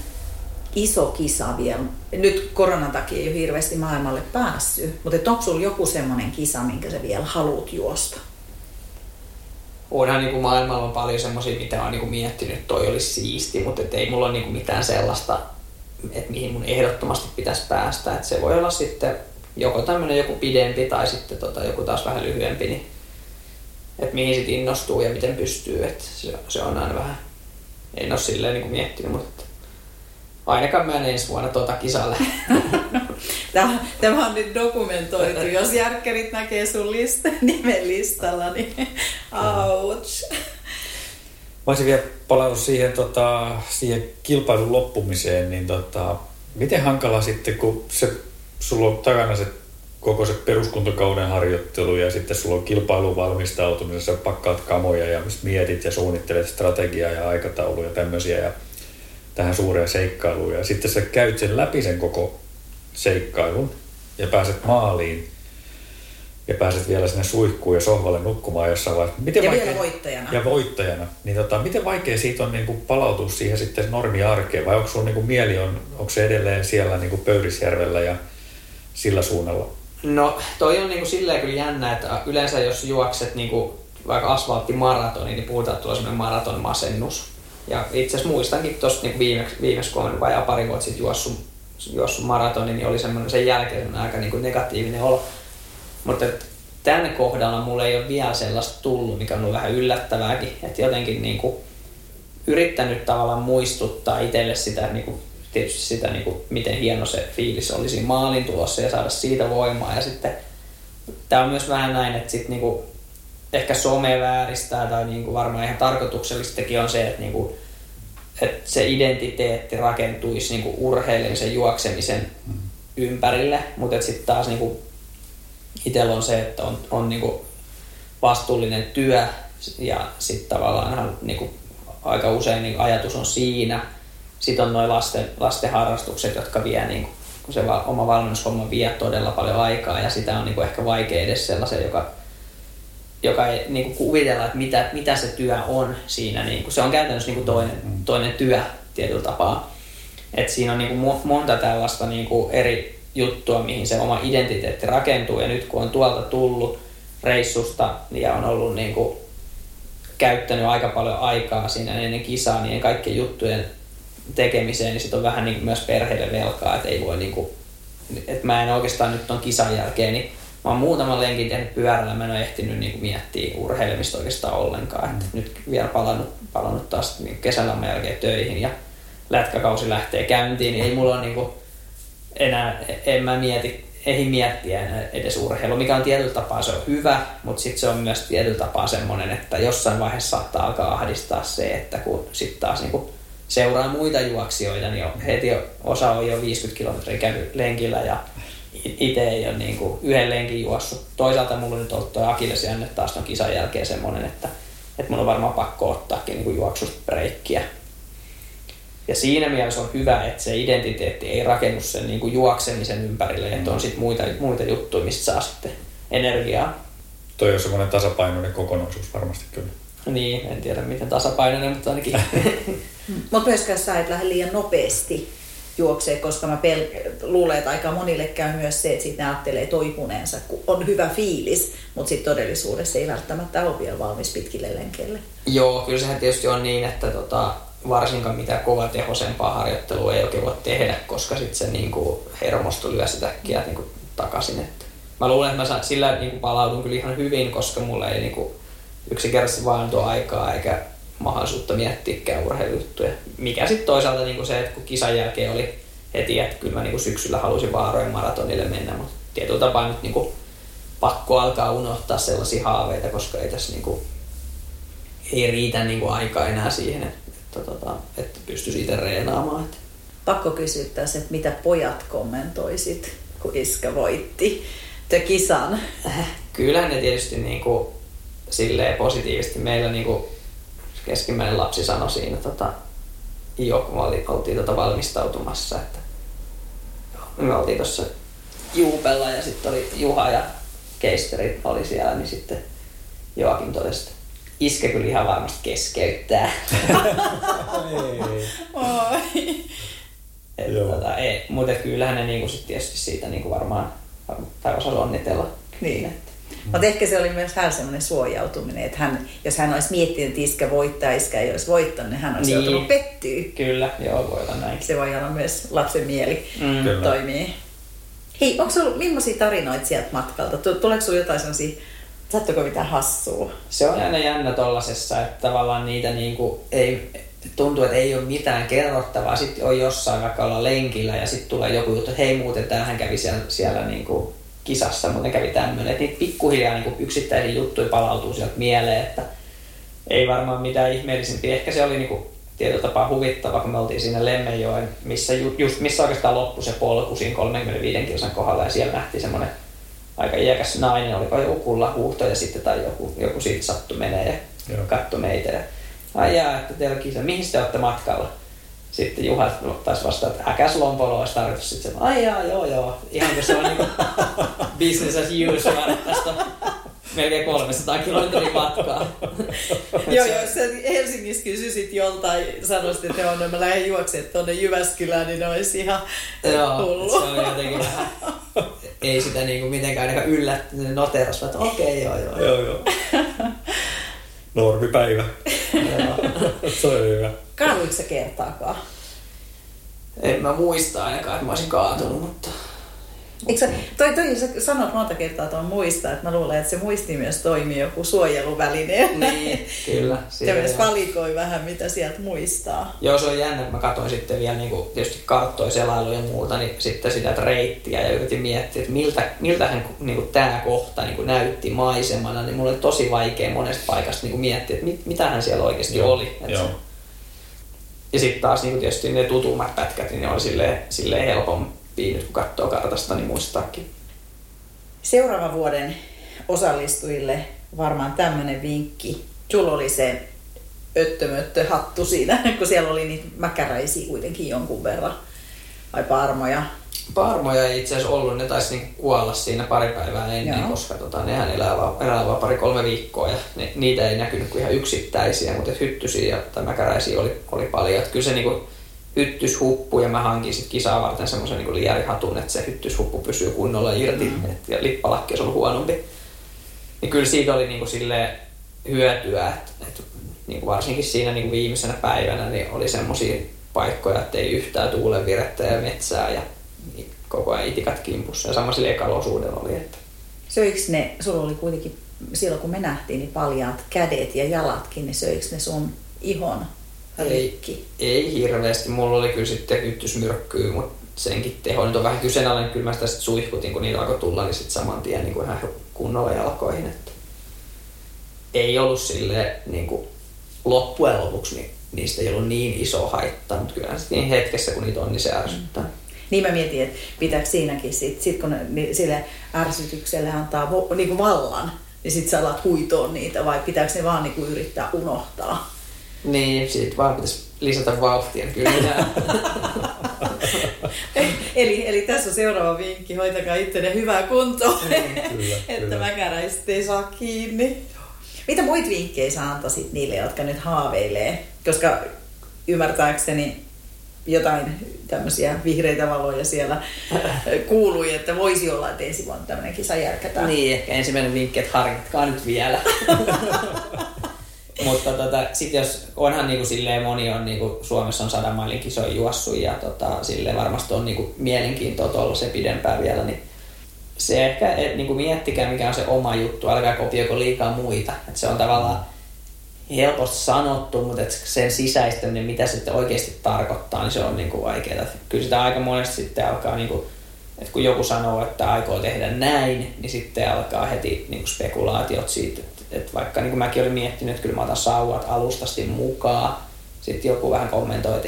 iso kisa vielä? Nyt koronan takia ei ole hirveästi maailmalle päässyt, mutta onko sulla joku semmoinen kisa, minkä sä vielä haluat juosta? Onhan niin kuin maailmalla on paljon semmoisia, mitä olen niin kuin miettinyt, että toi olisi siisti, mutta ei mulla ole niin kuin mitään sellaista, että mihin mun ehdottomasti pitäisi päästä. Et se voi olla sitten joko tämmöinen joku pidempi tai sitten joku taas vähän lyhyempi, niin että mihin sit innostuu ja miten pystyy. Et se on aina vähän, en ole silleen niin kuin miettinyt, mutta ainakaan mä en ensi vuonna kisalle. Tämä on nyt dokumentoitu. Jos järkkärit näkee sun nimen listalla, niin ouch. Mä olisin vielä palannut siihen kilpailun loppumiseen. Niin miten hankala sitten, kun sulla on takana se koko se peruskuntakauden harjoittelu ja sitten sulla on kilpailuun valmistautumisessa, pakkaat kamoja ja mietit ja suunnittelet strategiaa ja aikatauluja ja tämmöisiä ja tähän suureen seikkailuun. Ja sitten sä käyt sen läpi sen koko seikkailun ja pääset maaliin ja pääset vielä sinne suihkuun ja sohvalle nukkumaan jossain vaiheessa. Miten ja vaikea, vielä voittajana. Ja voittajana. Niin miten vaikea siitä on niin palautua siihen sitten normiarkeen vai onko sun niin mieli onko se edelleen siellä niin Pöyrisjärvellä ja sillä suunnalla? No toi on niinku silleen kyllä jännä, että yleensä jos juokset niinku vaikka asfalttimaratoni, niin puhutaan, että tulee semmoinen maratonmasennus. Ja itse asiassa muistankin tuossa niinku viimeksi kun olen vajaa pari vuotta sitten juossut maratoni, niin oli semmoinen sen jälkeen aika niinku negatiivinen olo. Mutta tämän kohdalla mulla ei ole vielä sellaista tullut, mikä on ollut vähän yllättävääkin. Että jotenkin niinku yrittänyt tavallaan muistuttaa itselle sitä niinku tietysti sitä, niin kuin, miten hieno se fiilis oli siinä maalin tulossa ja saada siitä voimaa. Ja sitten tämä on myös vähän näin, että sit, niin kuin, ehkä some vääristää tai niin kuin, varmaan ihan tarkoituksellistakin on se, että, niin kuin, että se identiteetti rakentuisi niin kuin urheilemisen juoksemisen ympärille. Mutta sitten taas niin kuin, itsellä on se, että on niin kuin vastuullinen työ ja sitten tavallaan niin kuin, aika usein niin kuin, ajatus on siinä. Sitten on nuo lasten harrastukset, jotka vie, niin kun se oma valmennushomma vie todella paljon aikaa ja sitä on niin kuin ehkä vaikea edes sellaisen, joka ei niin kuin kuvitella, että mitä se työ on siinä. Niin kuin, se on käytännössä niin kuin toinen työ tietyllä tapaa. Et siinä on niin kuin monta tällaista niin kuin eri juttua, mihin se oma identiteetti rakentuu ja nyt kun on tuolta tullut reissusta ja on ollut niin kuin, käyttänyt aika paljon aikaa siinä ennen kisaa, niin kaikkien juttujen tekemiseen, niin sitten on vähän niin myös perheelle velkaa, että ei voi niinku, että mä en oikeastaan nyt ton kisan jälkeen, niin mä oon muutaman lenkin tehnyt pyörällä, mä en ole ehtinyt niinku miettiä urheilemista oikeastaan ollenkaan, että nyt vielä palannut taas niinku kesäloman jälkeen töihin ja lätkäkausi lähtee käyntiin, niin ei mulla ole niinku enää, en mä miettiä enää edes urheilua, mikä on tietyllä tapaa se on hyvä, mutta sitten se on myös tietyllä tapaa semmoinen, että jossain vaiheessa saattaa alkaa ahdistaa se, että kun sitten taas niinku seuraa muita juoksijoita, niin heti osa on jo 50 kilometriä käynyt lenkillä ja itse ei ole niin kuin yhden lenkin juossut. Toisaalta mulla on nyt ollut tuo akillesjänne taas tuon kisan jälkeen semmoinen, että mun on varmaan pakko ottaakin niin kuin juoksusbreikkiä. Ja siinä mielessä on hyvä, että se identiteetti ei rakennu sen niin kuin juoksemisen ympärille, että on sitten muita juttuja, mistä saa sitten energiaa. Toi on semmoinen tasapainoinen kokonaisuus varmasti kyllä. Niin, en tiedä miten tasapainoinen, mutta ainakin. Mutta myöskään sä et lähde liian nopeasti juoksee, koska mä luulen, että aika monille käy myös se, että sitten ne ajattelee toipuneensa, kun on hyvä fiilis, mutta sitten todellisuudessa ei välttämättä ole vielä valmis pitkille lenkeille. Joo, kyllä sehän tietysti on niin, että varsinkaan mitä kovatehoisempaa harjoittelua ei oikein voi tehdä, koska sitten se niinku hermosto lyö sitäkin niinku takaisin. Et mä luulen, että mä sillä niinku palaudun kyllä ihan hyvin, koska mulla ei niinku yksinkertaisesti vaan tuo aikaa eikä mahdollisuutta miettiäkään urheilujuttuja. Mikä sitten toisaalta niinku se, että kun kisan jälkeen oli heti, että kyllä mä niinku syksyllä halusin Vaarojen maratonille mennä, mutta tietyllä tapaa nyt niinku pakko alkaa unohtaa sellaisia haaveita, koska ei tässä niinku, ei riitä niinku aikaa enää siihen, että pystyisi itse reenaamaan. Pakko kysyä tässä, että mitä pojat kommentoisit, kun iskä voitti kisan? Kyllä ne tietysti niinku silleen positiivisesti. Meillä niinku keskimmäinen lapsi sanoi siinä, kun oltiin valmistautumassa, että me oltiin tuossa Juupella ja sitten oli Juha ja Keisteri oli siellä, niin sitten Joakin todesta, iskä kyllä ihan varmasti keskeyttää. Mutta kyllähän ne niinku sit tietysti siitä niinku varmaan osasi onnitella. Niin. Mutta ehkä se oli myös vähän semmoinen suojautuminen, että jos hän olisi miettinyt, että iskä voittaa, iskä ei olisi voittanut, niin hän olisi joutunut pettyä. Kyllä, joo, voi olla näin. Se voi olla myös lapsen mieli toimii. Hei, onko sinulla millaisia tarinoita sieltä matkalta? Tuleeko sinulla jotain semmoisia, sattuiko mitään hassua? Se on aina jännä tollasessa, että tavallaan niitä niinku ei, tuntuu, että ei ole mitään kerrottavaa. Sitten on jossain vaikka olla lenkillä ja sitten tulee joku juttu, että hei muuten tämähän kävi siellä niinku kisassa, muuten kävi tämmöinen, että niitä pikkuhiljaa niin yksittäisiä juttuja palautuu sieltä mieleen, että ei varmaan mitään ihmeellisempiä. Ehkä se oli niin tietyllä tapaa huvittava, kun me oltiin siinä Lemmenjoen, missä oikeastaan loppui se polku siinä 35 kilsan kohdalla ja siellä nähtiin semmoinen aika iäkäs nainen, oliko joku kullahuuhto ja sitten tai joku siitä sattui menee ja katsoi meitä. Ja, ai jaa, että teillä on kisa, mihin te olette matkalla? Sitten Juha taisi vastaa, että äkäslompolo olisi tarkoitus. Sitten se, ai jaa, joo, ihan kun se on niin kuin business as usual, että tästä on melkein 300 kilometrin matkaa. Joo, jos Helsingissä kysyisit joltain, sanoisit, että joo, no mä lähden juoksemaan tuonne Jyväskylään, niin olisi ihan hullu. Joo, se on jotenkin vähän, ei sitä niin kuin mitenkään ainakaan yllättänyt noteras, vaan okei, joo. Normipäivä. Se on hyvä. Kaaduitko sä kertaakaan? En mä muista ainakaan, että mä olisin kaatunut, mutta... Sä sanot monta kertaa tuon muista, että mä luulen, että se muisti myös toimii joku suojeluväline. Niin, kyllä. Se myös valikoi vähän, mitä sieltä muistaa. Joo, se on jännä, että mä katsoin sitten vielä niin tietysti karttoja, selailuja ja muuta, niin sitten sitä reittiä ja yritin miettiä, että miltähän niin tämä kohta niin näytti maisemana, niin mulle oli tosi vaikea monesta paikasta niin miettiä, että mitähän siellä oikeasti oli. Ja sitten taas niin tietysti ne tutummat pätkät, niin ne oli silleen helpompi. Nyt kun katsoo kartasta, niin muistaakin. Seuraavan vuoden osallistujille varmaan tämmöinen vinkki. Sulla oli se öttömöttöhattu siinä, kun siellä oli niitä mäkäräisiä kuitenkin jonkun verran. Vai parmoja? Parmoja ei itse asiassa ollut. Ne taisi niinku kuolla siinä pari päivää ennen, joo, koska nehän elää vaan 3 viikkoa. Ja niitä ei näkynyt kuin ihan yksittäisiä, mutta hyttysiä tai mäkäräisiä oli paljon. Et kyllä se niinku hyttyshuppu, ja mä hankin sit kisaa varten semmoisen niin liärihatun, että se hyttyshuppu pysyy kunnolla irti, ja lippalakki on ollut huonompi. Niin kyllä siitä oli niin silleen hyötyä, että niin varsinkin siinä niin viimeisenä päivänä niin oli semmoisia paikkoja, että ei yhtään tuulen virettä ja metsää ja niin koko ajan itikat kimpussa, ja sama sille ekalla osuudella oli. Että. Söikö ne, sulla oli kuitenkin silloin kun me nähtiin, niin paljaat kädet ja jalatkin, niin söikö ne sun ihon? Ei hirveästi. Mulla oli kyllä sitten hyttysmyrkkyä, mutta senkin teho nyt on vähän kyseenalainen. Kyllä mä sitä sitten suihkutin, kun niillä alkoi tulla, niin sitten saman tien niin kuin ihan kunnolla jalkoihin. Että ei ollut silleen, niin kuin loppujen lopuksi niin niistä ei ollut niin iso haittaa, mutta kyllähän sitten niin hetkessä, kun niitä on, niin se ärsyttää. Niin mä mietin, että pitääkö siinäkin sit kun sille ärsytykselle antaa niin kuin vallan, niin sitten sä alat huitoa niitä, vai pitääkö ne vaan niin kuin yrittää unohtaa? Niin, siitä vaan pitäisi lisätä vauhtia, kyllä. eli tässä on seuraava vinkki, hoitakaa itsenne hyvää kuntoon, kyllä, että mäkäräiset ei saa kiinni. Mitä muita vinkkejä sä antaisit niille, jotka nyt haaveilee? Koska ymmärtääkseni jotain tämmöisiä vihreitä valoja siellä kuului, että voisi olla, että ensi vuonna tämmöinen kisa järkätään. Niin, ehkä ensimmäinen vinkki, että harkitkaa nyt vielä. Mutta sitten jos onhan niinku silleen moni on niinku Suomessa on 100 mailin kisoja juossut ja silleen varmasti on niinku mielenkiintoa tuolla se pidempään vielä, niin se ehkä niinku miettikää mikä on se oma juttu, älkää kopioiko liikaa muita. Et se on tavallaan helposti sanottu, mutta sen sisäistäminen mitä sitten oikeasti tarkoittaa, niin se on niinku vaikeaa. Kyllä sitä aika monesti sitten alkaa niinku, että kun joku sanoo, että aikoo tehdä näin, niin sitten alkaa heti niinku spekulaatiot siitä. Et vaikka niin kuin mäkin olin miettinyt, että kyllä mä otan sauvat alustasti mukaan. Sitten joku vähän kommentoi,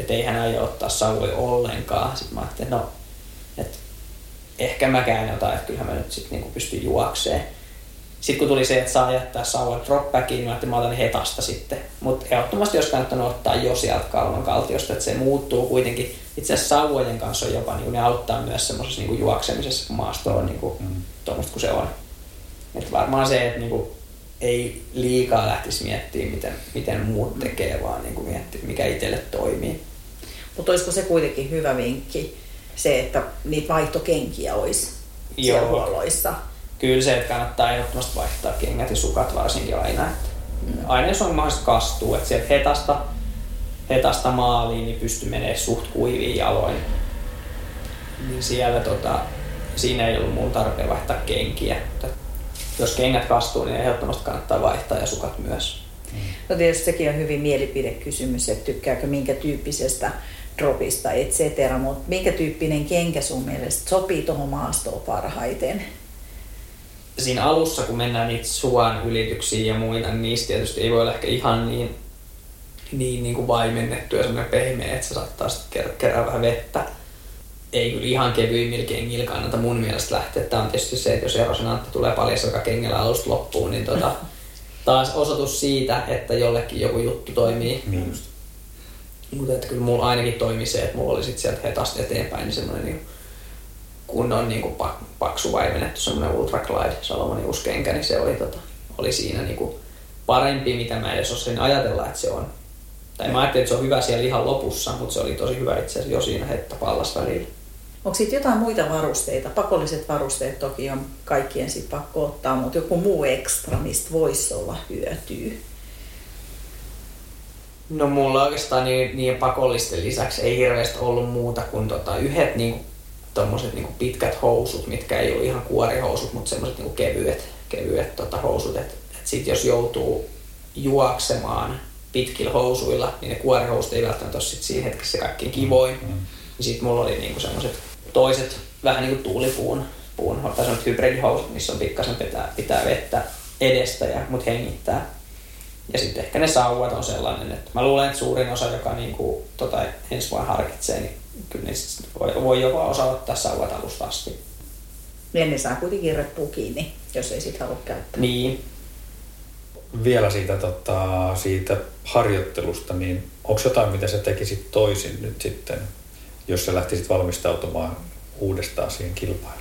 että eihän aio ottaa sauvoja ollenkaan. Sitten mä ajattelin, että no, et ehkä mäkään jotain, että kyllähän mä nyt sit niin kuin pystyn juokseen. Sitten kun tuli se, että saa jättää sauvoja dropbackiin, niin mä otan Hetasta sitten. Mutta ehdottomasti olisi kannattanut ottaa jo sieltä kalvon kaltiosta, että se muuttuu kuitenkin. Itse asiassa sauvojen kanssa on jopa, niin kuin ne auttaa myös semmoisessa niin kuin juoksemisessa, kun maasto on niin kuin tuommoista kuin se on. Että varmaan se, että niinku ei liikaa lähtisi miettimään, miten muut tekee, vaan niinku miettiä, mikä itselle toimii. Mutta olisiko se kuitenkin hyvä vinkki, se, että niitä vaihtokenkiä olisi siellä huolloissa? Kyllä se, että kannattaa ehdottomasti vaihtaa kengät ja sukat varsinkin aina. Aina jos on mahdollista kastua, että sieltä hetasta maaliin niin pystyy menemään suht kuiviin jaloin. Niin siellä, siinä ei ollut mun tarpeen vaihtaa kenkiä. Jos kengät kastuu, niin ehdottomasti kannattaa vaihtaa ja sukat myös. No tietysti sekin on hyvin mielipidekysymys, että tykkääkö minkä tyyppisestä dropista et cetera, mutta minkä tyyppinen kenkä sun mielestä sopii tuohon maastoon parhaiten? Siinä alussa, kun mennään niitä suon ylityksiin ja muita, niin niistä tietysti ei voi olla ehkä ihan niin kuin vaimennettu ja semmoinen pehmeä, että se saattaa sitten kerää vähän vettä. ei kyllä ihan kevyimmillä kengillä kannata mun mielestä lähteä. Tämä on tietysti se, että jos Erosen Antti tulee paljasjalkakengellä alusta loppuun, niin taas osoitus siitä, että jollekin joku juttu toimii. Mutta kyllä mulla ainakin toimi se, että mulla oli sit sieltä Hetasta eteenpäin niin semmoinen niin kunnon niin paksu vaimennettu semmoinen ultraglide Salomonin uusi kenkä, niin se oli siinä niin kuin parempi, mitä mä en edes osasin ajatella, että se on. Tai mä ajattelin, että se on hyvä siellä ihan lopussa, mutta se oli tosi hyvä itse asiassa jo siinä Hetta Pallas välillä. Onko sitten jotain muita varusteita? Pakolliset varusteet toki on kaikkien sit pakko ottaa, mutta joku muu ekstra, mistä voisi olla hyötyä? No mulla oikeastaan niin pakollisten lisäksi ei hirveästi ollut muuta kuin yhdet niin tommoset niin pitkät housut, mitkä ei ole ihan kuorihousut, mutta semmoset niin kevyet housut. Et sit jos joutuu juoksemaan pitkillä housuilla, niin ne kuorihousut ei välttämättä ole sit siinä hetkessä se kaikkein kivoin. Ja sit mulla oli niinku semmoset toiset vähän niinku tuulipuun tai semmoset hybridihousut, missä on pikkasen pitää vettä edestä, mut hengittää. Ja sitten ehkä ne sauvat on sellainen, että mä luulen, että suurin osa, joka niinku, ensi vuonna harkitsee, niin kyllä ne voi jopa osaa ottaa sauvat alusta asti. Niin ne saa kuitenkin reppuun kiinni, jos ei sit halua käyttää. Niin. Vielä siitä harjoittelusta, niin onko jotain, mitä sä tekisit toisin nyt sitten, jos sä lähtisit valmistautumaan uudestaan siihen kilpailuun?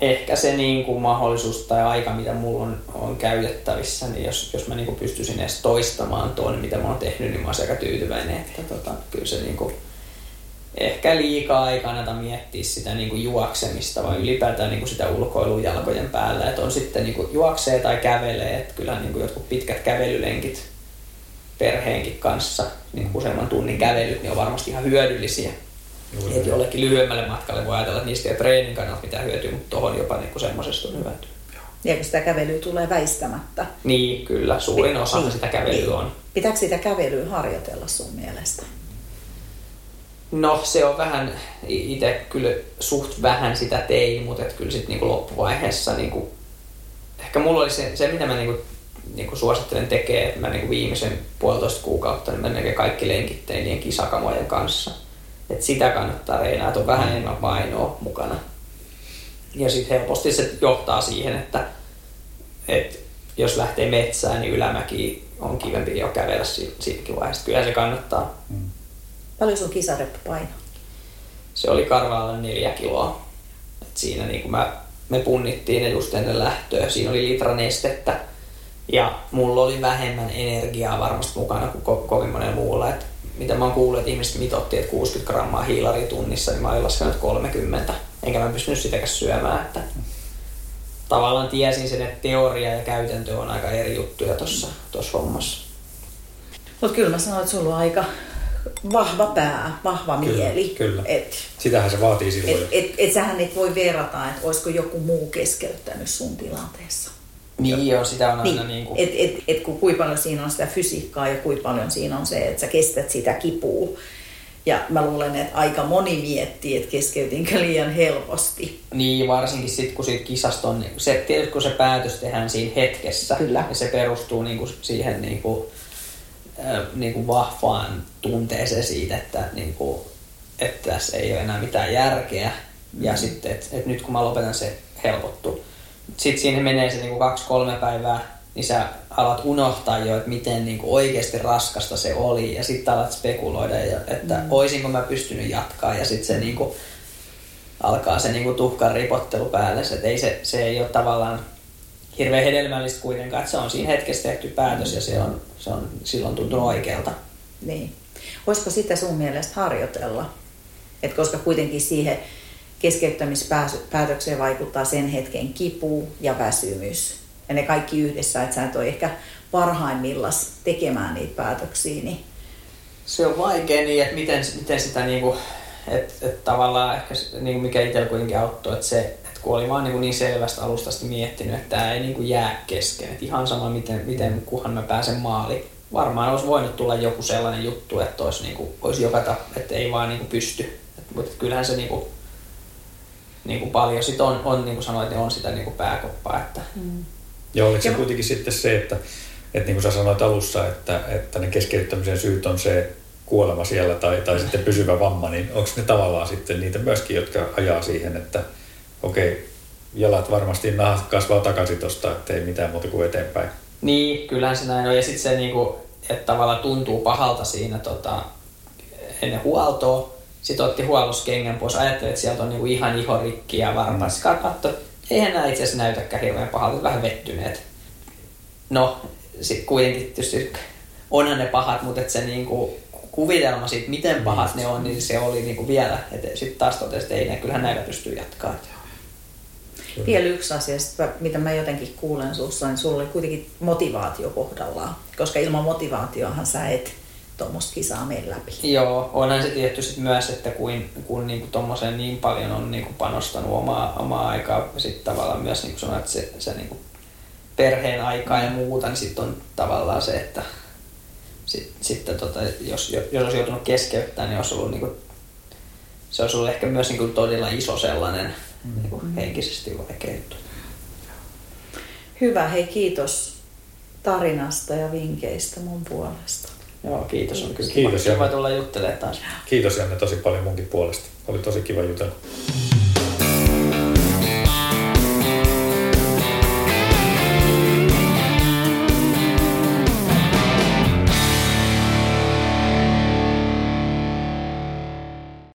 Ehkä se niinku mahdollisuus tai aika, mitä mulla on käytettävissä, niin jos mä niinku pystyisin edes toistamaan tuon, mitä mä oon tehnyt, niin mä oon aika tyytyväinen. Että kyllä se niinku, ehkä liikaa ei kannata miettiä sitä niinku juoksemista, vaan ylipäätään niinku sitä ulkoilua jalkojen päällä. Että on sitten niinku juoksee tai kävelee, että kyllähän niinku jotkut pitkät kävelylenkit perheenkin kanssa, niinku useamman tunnin kävelyt, niin on varmasti ihan hyödyllisiä. Että jollekin lyhyemmälle matkalle voi ajatella, että niistä ei ole treenin kannalta mitään hyötyä, mutta tuohon jopa niinku semmoisesta on hyötyä. Ja sitä kävelyä tulee väistämättä. Niin, kyllä. Suurin osa sitä kävelyä on. Pitääkö sitä kävelyä harjoitella sun mielestä? No se on vähän, itse kyllä suht vähän sitä tein, mutta kyllä sitten niinku loppuvaiheessa niinku, ehkä mulla oli se mitä mä niinku suosittelen tekemään, että mä niinku viimeisen 1,5 kuukautta niin mä melkein kaikki lenkit tein niiden kisakamojen kanssa. Et sitä kannattaa reinaa, että on vähän enemmän painoa mukana. Ja sitten helposti se johtaa siihen, että jos lähtee metsään, niin ylämäki on kivempi jo kävellä siinäkin vaiheessa. Kyllä se kannattaa. Paljon sun kisareppu paino? Se oli karvaalla 4 kiloa. Et siinä niin kun me punnittiin ne just ennen lähtöä, siinä oli litra nestettä. Ja mulla oli vähemmän energiaa varmasti mukana kuin kovin monen muulla. Et mitä mä oon kuullut, että ihmiset mitoitti, että 60 grammaa hiilaria tunnissa, niin mä olin laskenut 30. Enkä mä pystynyt sitäkään syömään. Että tavallaan tiesin sen, että teoria ja käytäntö on aika eri juttuja tuossa hommassa. Mut kyllä mä sanoin, että sulla on aika vahva pää, vahva mieli. Kyllä. Sitähän se vaatii silloin. Sähän et voi verrata, että olisiko joku muu keskeyttänyt sun tilanteessa. Niin joo, sitä on aina niin kuin... Kun kuinka paljon siinä on sitä fysiikkaa ja kuinka paljon siinä on se, että sä kestät sitä kipua. Ja mä luulen, että aika moni miettii, että keskeytinkö liian helposti. Niin, varsinkin sitten kun siitä kisasta on... Tietysti kun se päätös tehdään siinä hetkessä. Kyllä. Ja se perustuu niinku siihen niinku vahvaan tunteeseen siitä, että, niinku, että tässä ei ole enää mitään järkeä. Ja sitten, että nyt kun mä lopetan, se helpottuu. Sitten siinä menee se 2-3 päivää, niin sä alat unohtaa jo, että miten oikeasti raskasta se oli. Ja sitten alat spekuloida, että oisinko mä pystynyt jatkaa. Ja sitten se alkaa se tuhkan ripottelu päälle. Että ei se ei ole tavallaan hirveän hedelmällistä kuitenkaan. Että se on siinä hetkessä tehty päätös ja se on silloin tuntunut oikealta. Niin. Voisiko sitä sun mielestä harjoitella? Et koska kuitenkin siihen... Keskeyttämispäätökseen vaikuttaa sen hetken kipu ja väsymys. Ja ne kaikki yhdessä, että sä et ole ehkä parhaimmillas tekemään niitä päätöksiä. Niin. Se on vaikea niin, että miten sitä, niinku, että tavallaan ehkä niinku mikä itsellä kuitenkin auttoi, että se, että kun oli vaan niin selvästä alusta asti miettinyt, että tämä ei niinku jää kesken. Että ihan sama, miten kunhan mä pääsen maaliin. Varmaan olisi voinut tulla joku sellainen juttu, että olisi joka että ei vaan niinku pysty. Mutta kyllähän se... Niin paljon sit on niin kuin sanoit, niin on sitä niin kuin pääkoppaa. Että. Ja oliko se kuitenkin sitten se, että niin kuin sä sanoit alussa, että ne keskeyttämisen syyt on se kuolema siellä tai sitten pysyvä vamma, niin onko ne tavallaan sitten niitä myöskin, jotka ajaa siihen, että okei, jalat varmasti nahat kasvaa takaisin tuosta, ettei mitään muuta kuin eteenpäin. Niin, kyllähän se näin on. Ja sitten se, niinku, että tavallaan tuntuu pahalta siinä ennen huoltoa. Sitten otti huolluskengän pois. Ajattelin, että sieltä on niinku ihan ihorikki ja varpaissa katto. Eihän nämä itse asiassa näytäkään hirveän pahalta, vähän vettyneet. No, sitten kuitenkin tietysti onhan ne pahat, mutta et se niinku kuvitelma siitä, miten pahat ne on, niin se oli niinku vielä. Sitten taas totesi, että ei, kyllähän näitä pystyy jatkamaan. Vielä yksi asia, mitä mä jotenkin kuulen suussa, niin sulla oli kuitenkin motivaatio kohdallaan, koska ilman motivaatioahan sä et tuommoista kisaa mene läpi. Joo, onhan se tietty sit myös, että kun niinku tuommoiseen niin paljon on niinku panostanut omaa aikaa, sitten tavallaan myös niin kuin sanoin, että se niinku perheen aikaa ja muuta, niin sitten on tavallaan se, että jos olisi joutunut keskeyttämään, niin olisi ollut niinku, se olisi ollut ehkä myös niinku todella iso sellainen, niin henkisesti vaikeuttunut. Hyvä, hei kiitos tarinasta ja vinkeistä mun puolesta. Joo, kiitos. On kyllä kiva tulla juttelemaan taas. Kiitos Janne tosi paljon munkin puolesta. Oli tosi kiva jutella.